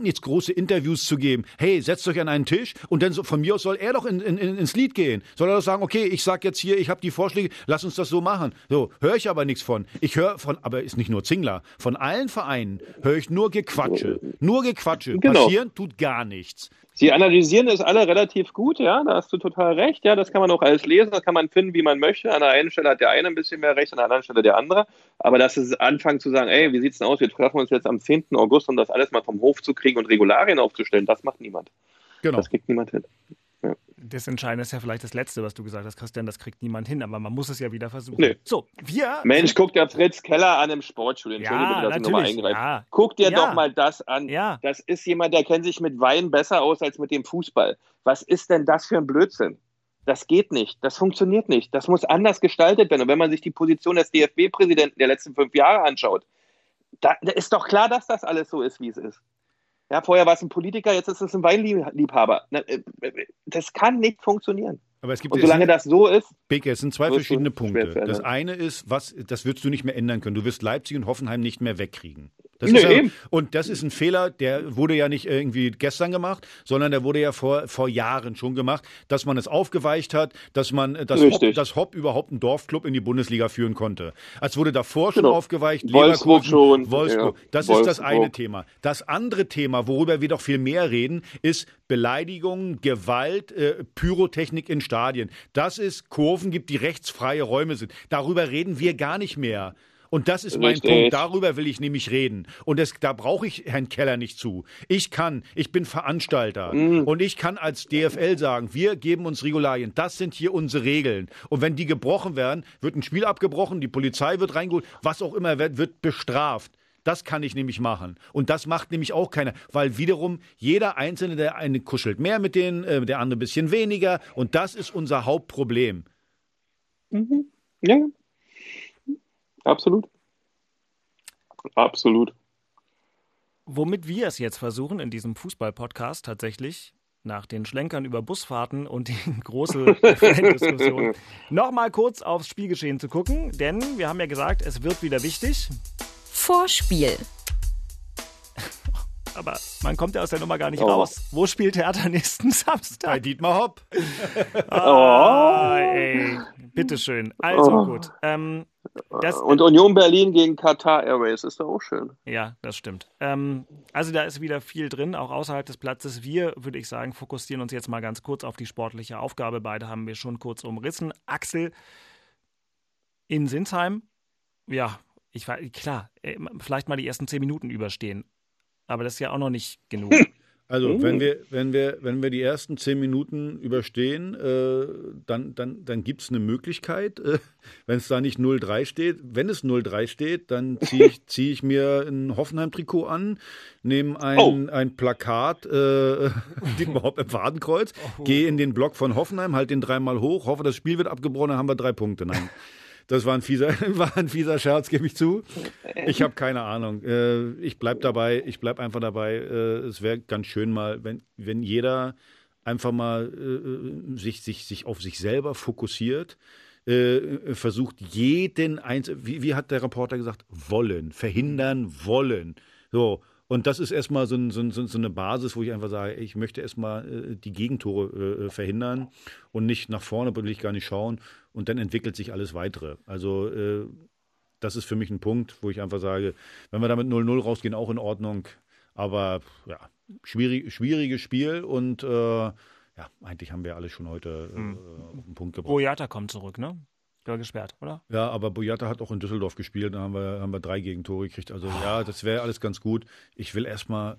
nichts, große Interviews zu geben. Hey, setzt euch an einen Tisch und dann so, von mir aus soll er doch ins Lied gehen. Soll er doch sagen, okay, ich sag jetzt hier, ich habe die Vorschläge, lass uns das so machen. So, höre ich aber nichts von. Ich höre von, aber ist nicht nur Zingler, von allen Vereinen höre ich nur Gequatsche. Nur Gequatsche. Genau. Passieren tut gar nichts. Sie analysieren das alle relativ gut, ja, da hast du total recht, ja, das kann man auch alles lesen, das kann man finden, wie man möchte. An der einen Stelle hat der eine ein bisschen mehr Recht, an der anderen Stelle der andere. Aber dass sie anfangen zu sagen, ey, wie sieht's denn aus, wir treffen uns jetzt am 10. August, um das alles mal vom Hof zu kriegen und Regularien aufzustellen, das macht niemand. Genau. Das kriegt niemand hin. Das Entscheidende ist ja vielleicht das Letzte, was du gesagt hast, Christian, das kriegt niemand hin, aber man muss es ja wieder versuchen. Nee. So, Mensch, guck dir Fritz Keller an im Sportstudio. Entschuldigung, dass ich nochmal eingreife. Ja. Guck dir doch mal das an. Ja. Das ist jemand, der kennt sich mit Wein besser aus als mit dem Fußball. Was ist denn das für ein Blödsinn? Das geht nicht, das funktioniert nicht, das muss anders gestaltet werden. Und wenn man sich die Position des DFB-Präsidenten der letzten 5 Jahre anschaut, da ist doch klar, dass das alles so ist, wie es ist. Ja, vorher war es ein Politiker, jetzt ist es ein Weinliebhaber. Das kann nicht funktionieren. Aber es gibt, und solange das so ist... Beeck, es sind 2 verschiedene Punkte. Das eine ist, das wirst du nicht mehr ändern können. Du wirst Leipzig und Hoffenheim nicht mehr wegkriegen. Das ist ja, und das ist ein Fehler, der wurde ja nicht irgendwie gestern gemacht, sondern der wurde ja vor Jahren schon gemacht, dass man es aufgeweicht hat, dass Hopp überhaupt einen Dorfclub in die Bundesliga führen konnte. Als wurde davor schon aufgeweicht. Wolfsburg schon. Wolfsburg. Ja, das ist das eine Thema. Das andere Thema, worüber wir doch viel mehr reden, ist Beleidigungen, Gewalt, Pyrotechnik in Stadien. Dass es Kurven gibt, die rechtsfreie Räume sind. Darüber reden wir gar nicht mehr. Und das ist mein Punkt. Darüber will ich nämlich reden. Und da brauche ich Herrn Keller nicht zu. Ich bin Veranstalter. Und ich kann als DFL sagen, wir geben uns Regularien. Das sind hier unsere Regeln. Und wenn die gebrochen werden, wird ein Spiel abgebrochen, die Polizei wird reingeholt, was auch immer wird bestraft. Das kann ich nämlich machen. Und das macht nämlich auch keiner. Weil wiederum jeder Einzelne, der eine kuschelt mehr mit denen, der andere ein bisschen weniger. Und das ist unser Hauptproblem. Mhm. Ja, absolut. Absolut. Womit wir es jetzt versuchen in diesem Fußball-Podcast tatsächlich, nach den Schlenkern über Busfahrten und die große Fan-Diskussion, nochmal kurz aufs Spielgeschehen zu gucken. Denn wir haben ja gesagt, es wird wieder wichtig. Vorspiel. Aber man kommt ja aus der Nummer gar nicht raus. Wo spielt Hertha nächsten Samstag? Bei Dietmar Hopp. Ey. Bitteschön. Also gut. Und Union Berlin gegen Qatar Airways ist da auch schön. Ja, das stimmt. Also da ist wieder viel drin, auch außerhalb des Platzes. Wir, würde ich sagen, fokussieren uns jetzt mal ganz kurz auf die sportliche Aufgabe. Beide haben wir schon kurz umrissen. Axel in Sinsheim. Ja, vielleicht mal die ersten 10 Minuten überstehen. Aber das ist ja auch noch nicht genug. Also, wenn wir die ersten 10 Minuten überstehen, dann gibt es eine Möglichkeit, wenn es da nicht 0-3 steht. Wenn es 0-3 steht, dann zieh ich mir ein Hoffenheim-Trikot an, nehme ein Plakat, Dietmar Hopp im Fadenkreuz, gehe in den Block von Hoffenheim, halt den 3-mal hoch, hoffe, das Spiel wird abgebrochen, dann haben wir 3 Punkte. Nein. Das war ein fieser Scherz, gebe ich zu. Ich habe keine Ahnung. Ich bleibe einfach dabei. Es wäre ganz schön mal, wenn jeder einfach mal sich auf sich selber fokussiert, versucht jeden einzelnen, wie hat der Reporter gesagt, verhindern wollen. So. Und das ist erstmal so eine Basis, wo ich einfach sage, ich möchte erstmal die Gegentore verhindern und nicht nach vorne, will ich gar nicht schauen. Und dann entwickelt sich alles Weitere. Also das ist für mich ein Punkt, wo ich einfach sage, wenn wir da mit 0-0 rausgehen, auch in Ordnung. Aber ja, schwieriges Spiel und ja, eigentlich haben wir alles schon heute auf den Punkt gebracht. Boyata kommt zurück, ne? Ja, gesperrt, oder? Ja, aber Boyata hat auch in Düsseldorf gespielt, da haben wir 3 Gegentore gekriegt. Also ja, das wäre alles ganz gut. Ich will erstmal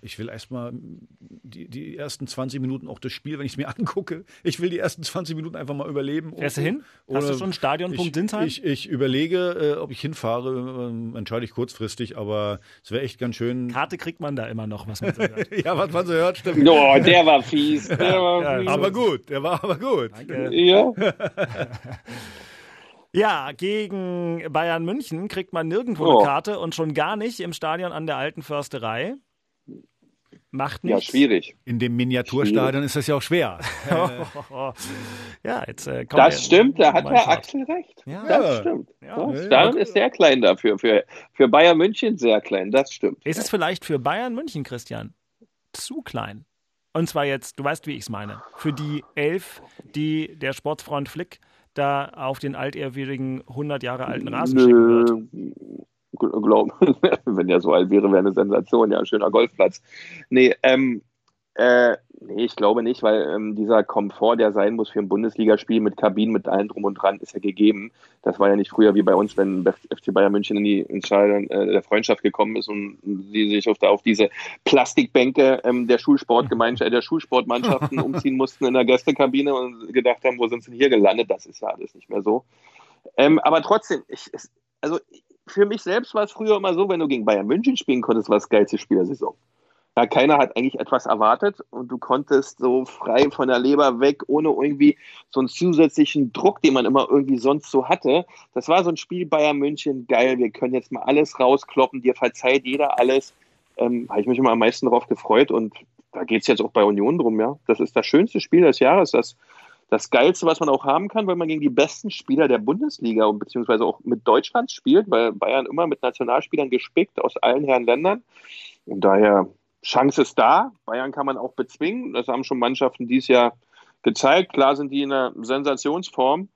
die ersten 20 Minuten auch das Spiel, wenn ich es mir angucke, ich will die ersten 20 Minuten einfach mal überleben. Fährst du hin? Hast du schon einen Stadionpunkt Sinsheim? Ich überlege, ob ich hinfahre, entscheide ich kurzfristig, aber es wäre echt ganz schön. Karte kriegt man da immer noch, was man so hört. Ja, was man so hört, stimmt. Oh, der war fies. Der war aber gut. Danke. Ja. Ja, gegen Bayern München kriegt man nirgendwo eine Karte und schon gar nicht im Stadion an der Alten Försterei. Macht nichts. Ja, schwierig. In dem Miniaturstadion ist das ja auch schwer. Ja, jetzt kommt das stimmt, da hat Herr Axel recht. Ja. Das stimmt. Ja. So, das Stadion ist sehr klein dafür. Für Bayern München sehr klein, das stimmt. Ist es vielleicht für Bayern München, Christian, zu klein? Und zwar jetzt, du weißt, wie ich es meine, für die 11, die der Sportsfreund Flick da auf den altehrwürdigen, 100 Jahre alten Rasen schicken wird. Glauben, wenn der so alt wäre, wäre eine Sensation, ja, ein schöner Golfplatz. Nee, nee, ich glaube nicht, weil dieser Komfort, der sein muss für ein Bundesligaspiel mit Kabinen, mit allem drum und dran, ist ja gegeben. Das war ja nicht früher wie bei uns, wenn FC Bayern München in die Entscheidung der Freundschaft gekommen ist und die sich auf diese Plastikbänke der Schulsportmannschaften umziehen mussten in der Gästekabine und gedacht haben, wo sind sie denn hier gelandet? Das ist ja alles nicht mehr so. Aber trotzdem, für mich selbst war es früher immer so, wenn du gegen Bayern München spielen konntest, war es das geilste Spiel der Saison. Ja, keiner hat eigentlich etwas erwartet und du konntest so frei von der Leber weg, ohne irgendwie so einen zusätzlichen Druck, den man immer irgendwie sonst so hatte. Das war so ein Spiel Bayern München, geil, wir können jetzt mal alles rauskloppen, dir verzeiht jeder alles. Habe ich mich immer am meisten drauf gefreut und da geht es jetzt auch bei Union drum, ja. Das ist das schönste Spiel des Jahres, das das Geilste, was man auch haben kann, weil man gegen die besten Spieler der Bundesliga und beziehungsweise auch mit Deutschland spielt, weil Bayern immer mit Nationalspielern gespickt aus allen Herren Ländern. Und daher, Chance ist da. Bayern kann man auch bezwingen. Das haben schon Mannschaften dieses Jahr gezeigt. Klar sind die in einer Sensationsform.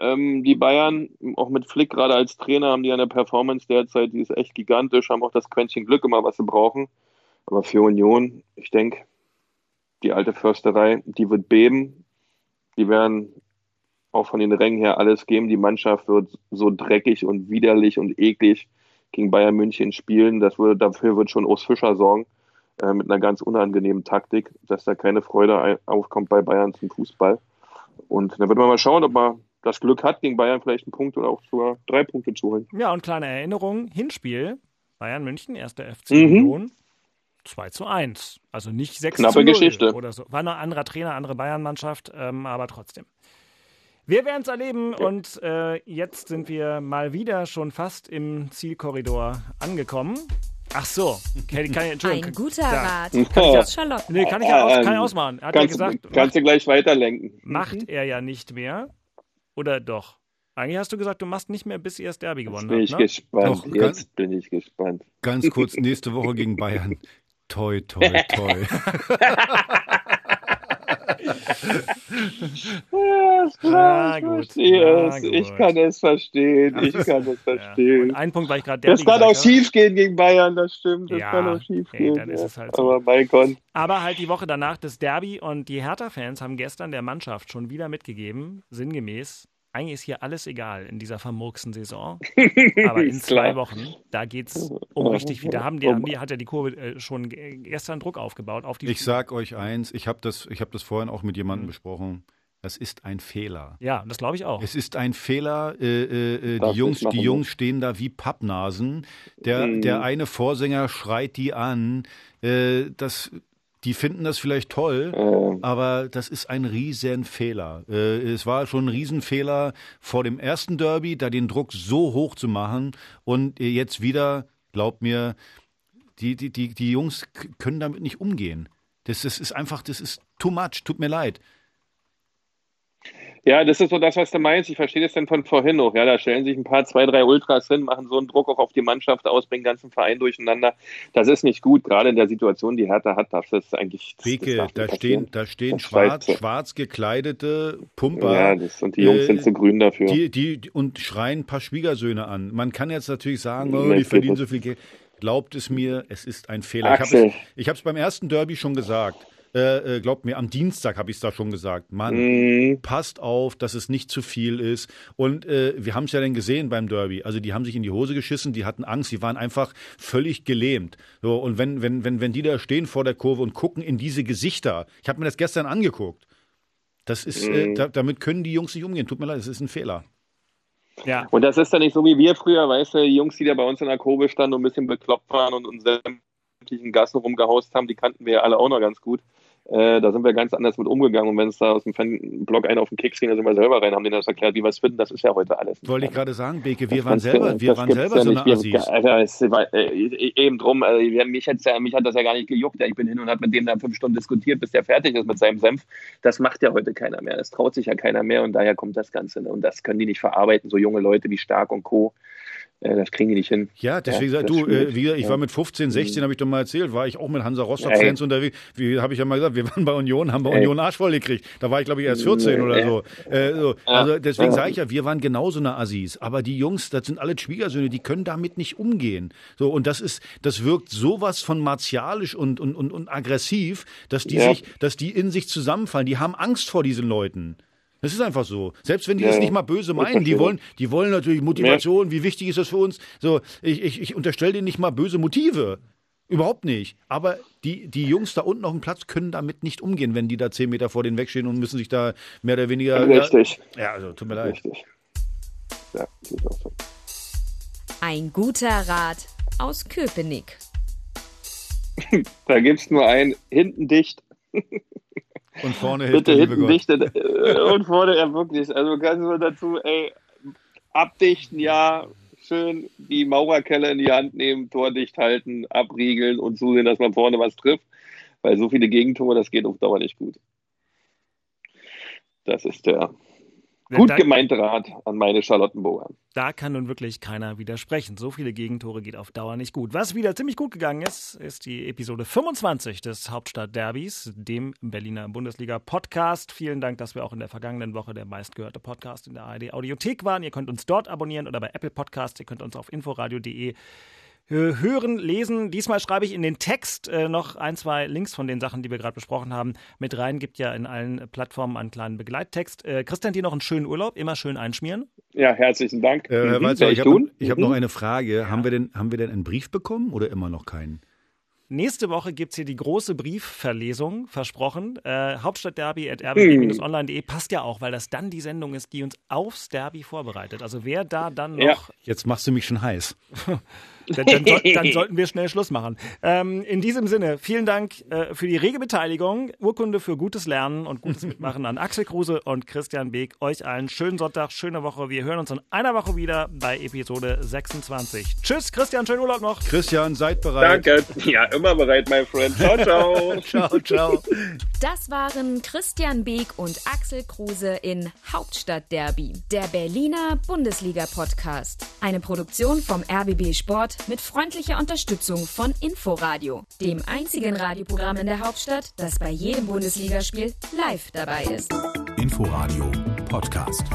Die Bayern, auch mit Flick gerade als Trainer, haben die eine Performance derzeit, die ist echt gigantisch, haben auch das Quäntchen Glück immer, was sie brauchen. Aber für Union, ich denke, die alte Försterei, die wird beben. Die werden auch von den Rängen her alles geben. Die Mannschaft wird so dreckig und widerlich und eklig gegen Bayern München spielen. Dafür wird schon Urs Fischer sorgen, mit einer ganz unangenehmen Taktik, dass da keine Freude aufkommt bei Bayern zum Fußball. Und dann wird man mal schauen, ob man das Glück hat, gegen Bayern vielleicht einen Punkt oder auch sogar 3 Punkte zu holen. Ja, und kleine Erinnerung, Hinspiel, Bayern München, 1. FC Union, 2-1. Also nicht 6-0. Knappe Geschichte. Oder so. War noch ein anderer Trainer, andere Bayern-Mannschaft, aber trotzdem. Wir werden es erleben, ja. Und jetzt sind wir mal wieder schon fast im Zielkorridor angekommen. Ach so, Entschuldigung. Ein guter Rat. Kann ich ausmachen. Hat er gesagt. Kannst du gleich weiterlenken. Macht er ja nicht mehr. Oder doch? Eigentlich hast du gesagt, du machst nicht mehr, bis ihr das Derby gewonnen habt. Jetzt bin ich gespannt. Ganz kurz, nächste Woche gegen Bayern. Toi, toi, toi. Ich kann es verstehen. Ja. Ein Punkt war ich gerade. Das kann auch schief gehen gegen Bayern, das stimmt. Dann ist es halt so. Aber mein Gott. Aber halt die Woche danach das Derby, und die Hertha-Fans haben gestern der Mannschaft schon wieder mitgegeben, sinngemäß, eigentlich ist hier alles egal in dieser vermurksten Saison. Aber in 2 Wochen, da geht's um richtig viel. Da hat ja die Kurve schon gestern Druck aufgebaut. Ich sag euch eins, ich hab das vorhin auch mit jemandem besprochen. Das ist ein Fehler. Ja, das glaube ich auch. Es ist ein Fehler. Die Jungs stehen da wie Pappnasen. Der eine Vorsänger schreit die an. Die finden das vielleicht toll, aber das ist ein Riesenfehler. Es war schon ein Riesenfehler vor dem ersten Derby, da den Druck so hoch zu machen. Und jetzt wieder, glaubt mir, die Jungs können damit nicht umgehen. Das ist too much, tut mir leid. Ja, das ist so das, was du meinst. Ich verstehe das dann von vorhin noch. Ja, da stellen sich 2, 3 Ultras hin, machen so einen Druck auch auf die Mannschaft aus, bringen den ganzen Verein durcheinander. Das ist nicht gut, gerade in der Situation, die Hertha hat. Das ist eigentlich. Rieke, da stehen schwarz gekleidete Pumper. Ja, und die Jungs sind zu grün dafür. Und schreien ein paar Schwiegersöhne an. Man kann jetzt natürlich sagen, die verdienen so viel Geld. Glaubt es mir, es ist ein Fehler. Axel. Ich habe es beim ersten Derby schon gesagt. Glaubt mir, am Dienstag habe ich es da schon gesagt. Passt auf, dass es nicht zu viel ist. Und wir haben es ja dann gesehen beim Derby. Also die haben sich in die Hose geschissen, die hatten Angst, die waren einfach völlig gelähmt. So, und wenn die da stehen vor der Kurve und gucken in diese Gesichter, ich habe mir das gestern angeguckt. Das ist, damit können die Jungs nicht umgehen. Tut mir leid, das ist ein Fehler. Ja. Und das ist dann nicht so wie wir früher, weißt du, die Jungs, die da bei uns in der Kurve standen und ein bisschen bekloppt waren und uns sämtlichen Gassen rumgehaust haben, die kannten wir ja alle auch noch ganz gut. Da sind wir ganz anders mit umgegangen, und wenn es da aus dem Fanblock einen auf den Keks ging, da sind wir selber rein, haben denen das erklärt, wie wir es finden, das ist ja heute alles. Wollte ich gerade sagen, Beke, wir waren selber so eine Assis. Alter, es war, eben drum, also, mich hat das ja gar nicht gejuckt, ich bin hin und habe mit dem dann 5 Stunden diskutiert, bis der fertig ist mit seinem Senf. Das macht ja heute keiner mehr, das traut sich ja keiner mehr, und daher kommt das Ganze, ne? Und das können die nicht verarbeiten, so junge Leute wie Stark und Co., das kriegen die nicht hin. Ja, deswegen gesagt, ich war mit 15, 16, habe ich doch mal erzählt, war ich auch mit Hansa Rostock-Fans unterwegs. Wie habe ich ja mal gesagt, wir waren bei Union, haben bei Union Arsch voll gekriegt. Da war ich, glaube ich, erst 14 oder so. Also deswegen sage ich ja, wir waren genauso eine Assis. Aber die Jungs, das sind alle Schwiegersöhne, die können damit nicht umgehen. So, und das wirkt sowas von martialisch und aggressiv, dass die in sich zusammenfallen. Die haben Angst vor diesen Leuten. Das ist einfach so. Selbst wenn die das nicht mal böse meinen, die wollen natürlich Motivation, wie wichtig ist das für uns? So, ich unterstelle denen nicht mal böse Motive. Überhaupt nicht. Aber die Jungs da unten auf dem Platz können damit nicht umgehen, wenn die da 10 Meter vor denen wegstehen und müssen sich da mehr oder weniger. Richtig. Ja, also tut mir leid. Richtig. Ja, geht auch so. Ein guter Rat aus Köpenick. Da gibt's nur einen, hinten dicht. Und vorne hilft bitte hinten dichten. Und vorne, ja wirklich. Also kannst du dazu, abdichten, ja, schön die Maurerkelle in die Hand nehmen, Tor dicht halten, abriegeln und zusehen, dass man vorne was trifft. Weil so viele Gegentore, das geht auf Dauer nicht gut. Das ist der gut gemeinte Rat an meine Charlottenburger. Da kann nun wirklich keiner widersprechen. So viele Gegentore geht auf Dauer nicht gut. Was wieder ziemlich gut gegangen ist, ist die Episode 25 des Hauptstadtderbys, dem Berliner Bundesliga-Podcast. Vielen Dank, dass wir auch in der vergangenen Woche der meistgehörte Podcast in der ARD-Audiothek waren. Ihr könnt uns dort abonnieren oder bei Apple Podcasts. Ihr könnt uns auf inforadio.de hören, lesen. Diesmal schreibe ich in den Text noch ein, zwei Links von den Sachen, die wir gerade besprochen haben, mit rein. Gibt ja in allen Plattformen einen kleinen Begleittext. Christian, dir noch einen schönen Urlaub. Immer schön einschmieren. Ja, herzlichen Dank. Walter, ich habe noch eine Frage. Ja. Haben wir denn einen Brief bekommen oder immer noch keinen? Nächste Woche gibt es hier die große Briefverlesung, versprochen. Hauptstadtderby@rbb-online.de passt ja auch, weil das dann die Sendung ist, die uns aufs Derby vorbereitet. Also wer da dann noch... Ja. Jetzt machst du mich schon heiß. Dann sollten wir schnell Schluss machen. In diesem Sinne, vielen Dank für die rege Beteiligung. Urkunde für gutes Lernen und gutes Mitmachen an Axel Kruse und Christian Beeck. Euch allen schönen Sonntag, schöne Woche. Wir hören uns in einer Woche wieder bei Episode 26. Tschüss, Christian, schönen Urlaub noch. Christian, seid bereit. Danke. Ja, immer bereit, mein Freund. Ciao, ciao. Ciao, ciao. Das waren Christian Beeck und Axel Kruse in Hauptstadtderby, der Berliner Bundesliga-Podcast. Eine Produktion vom RBB Sport mit freundlicher Unterstützung von Inforadio, dem einzigen Radioprogramm in der Hauptstadt, das bei jedem Bundesligaspiel live dabei ist. Inforadio Podcast.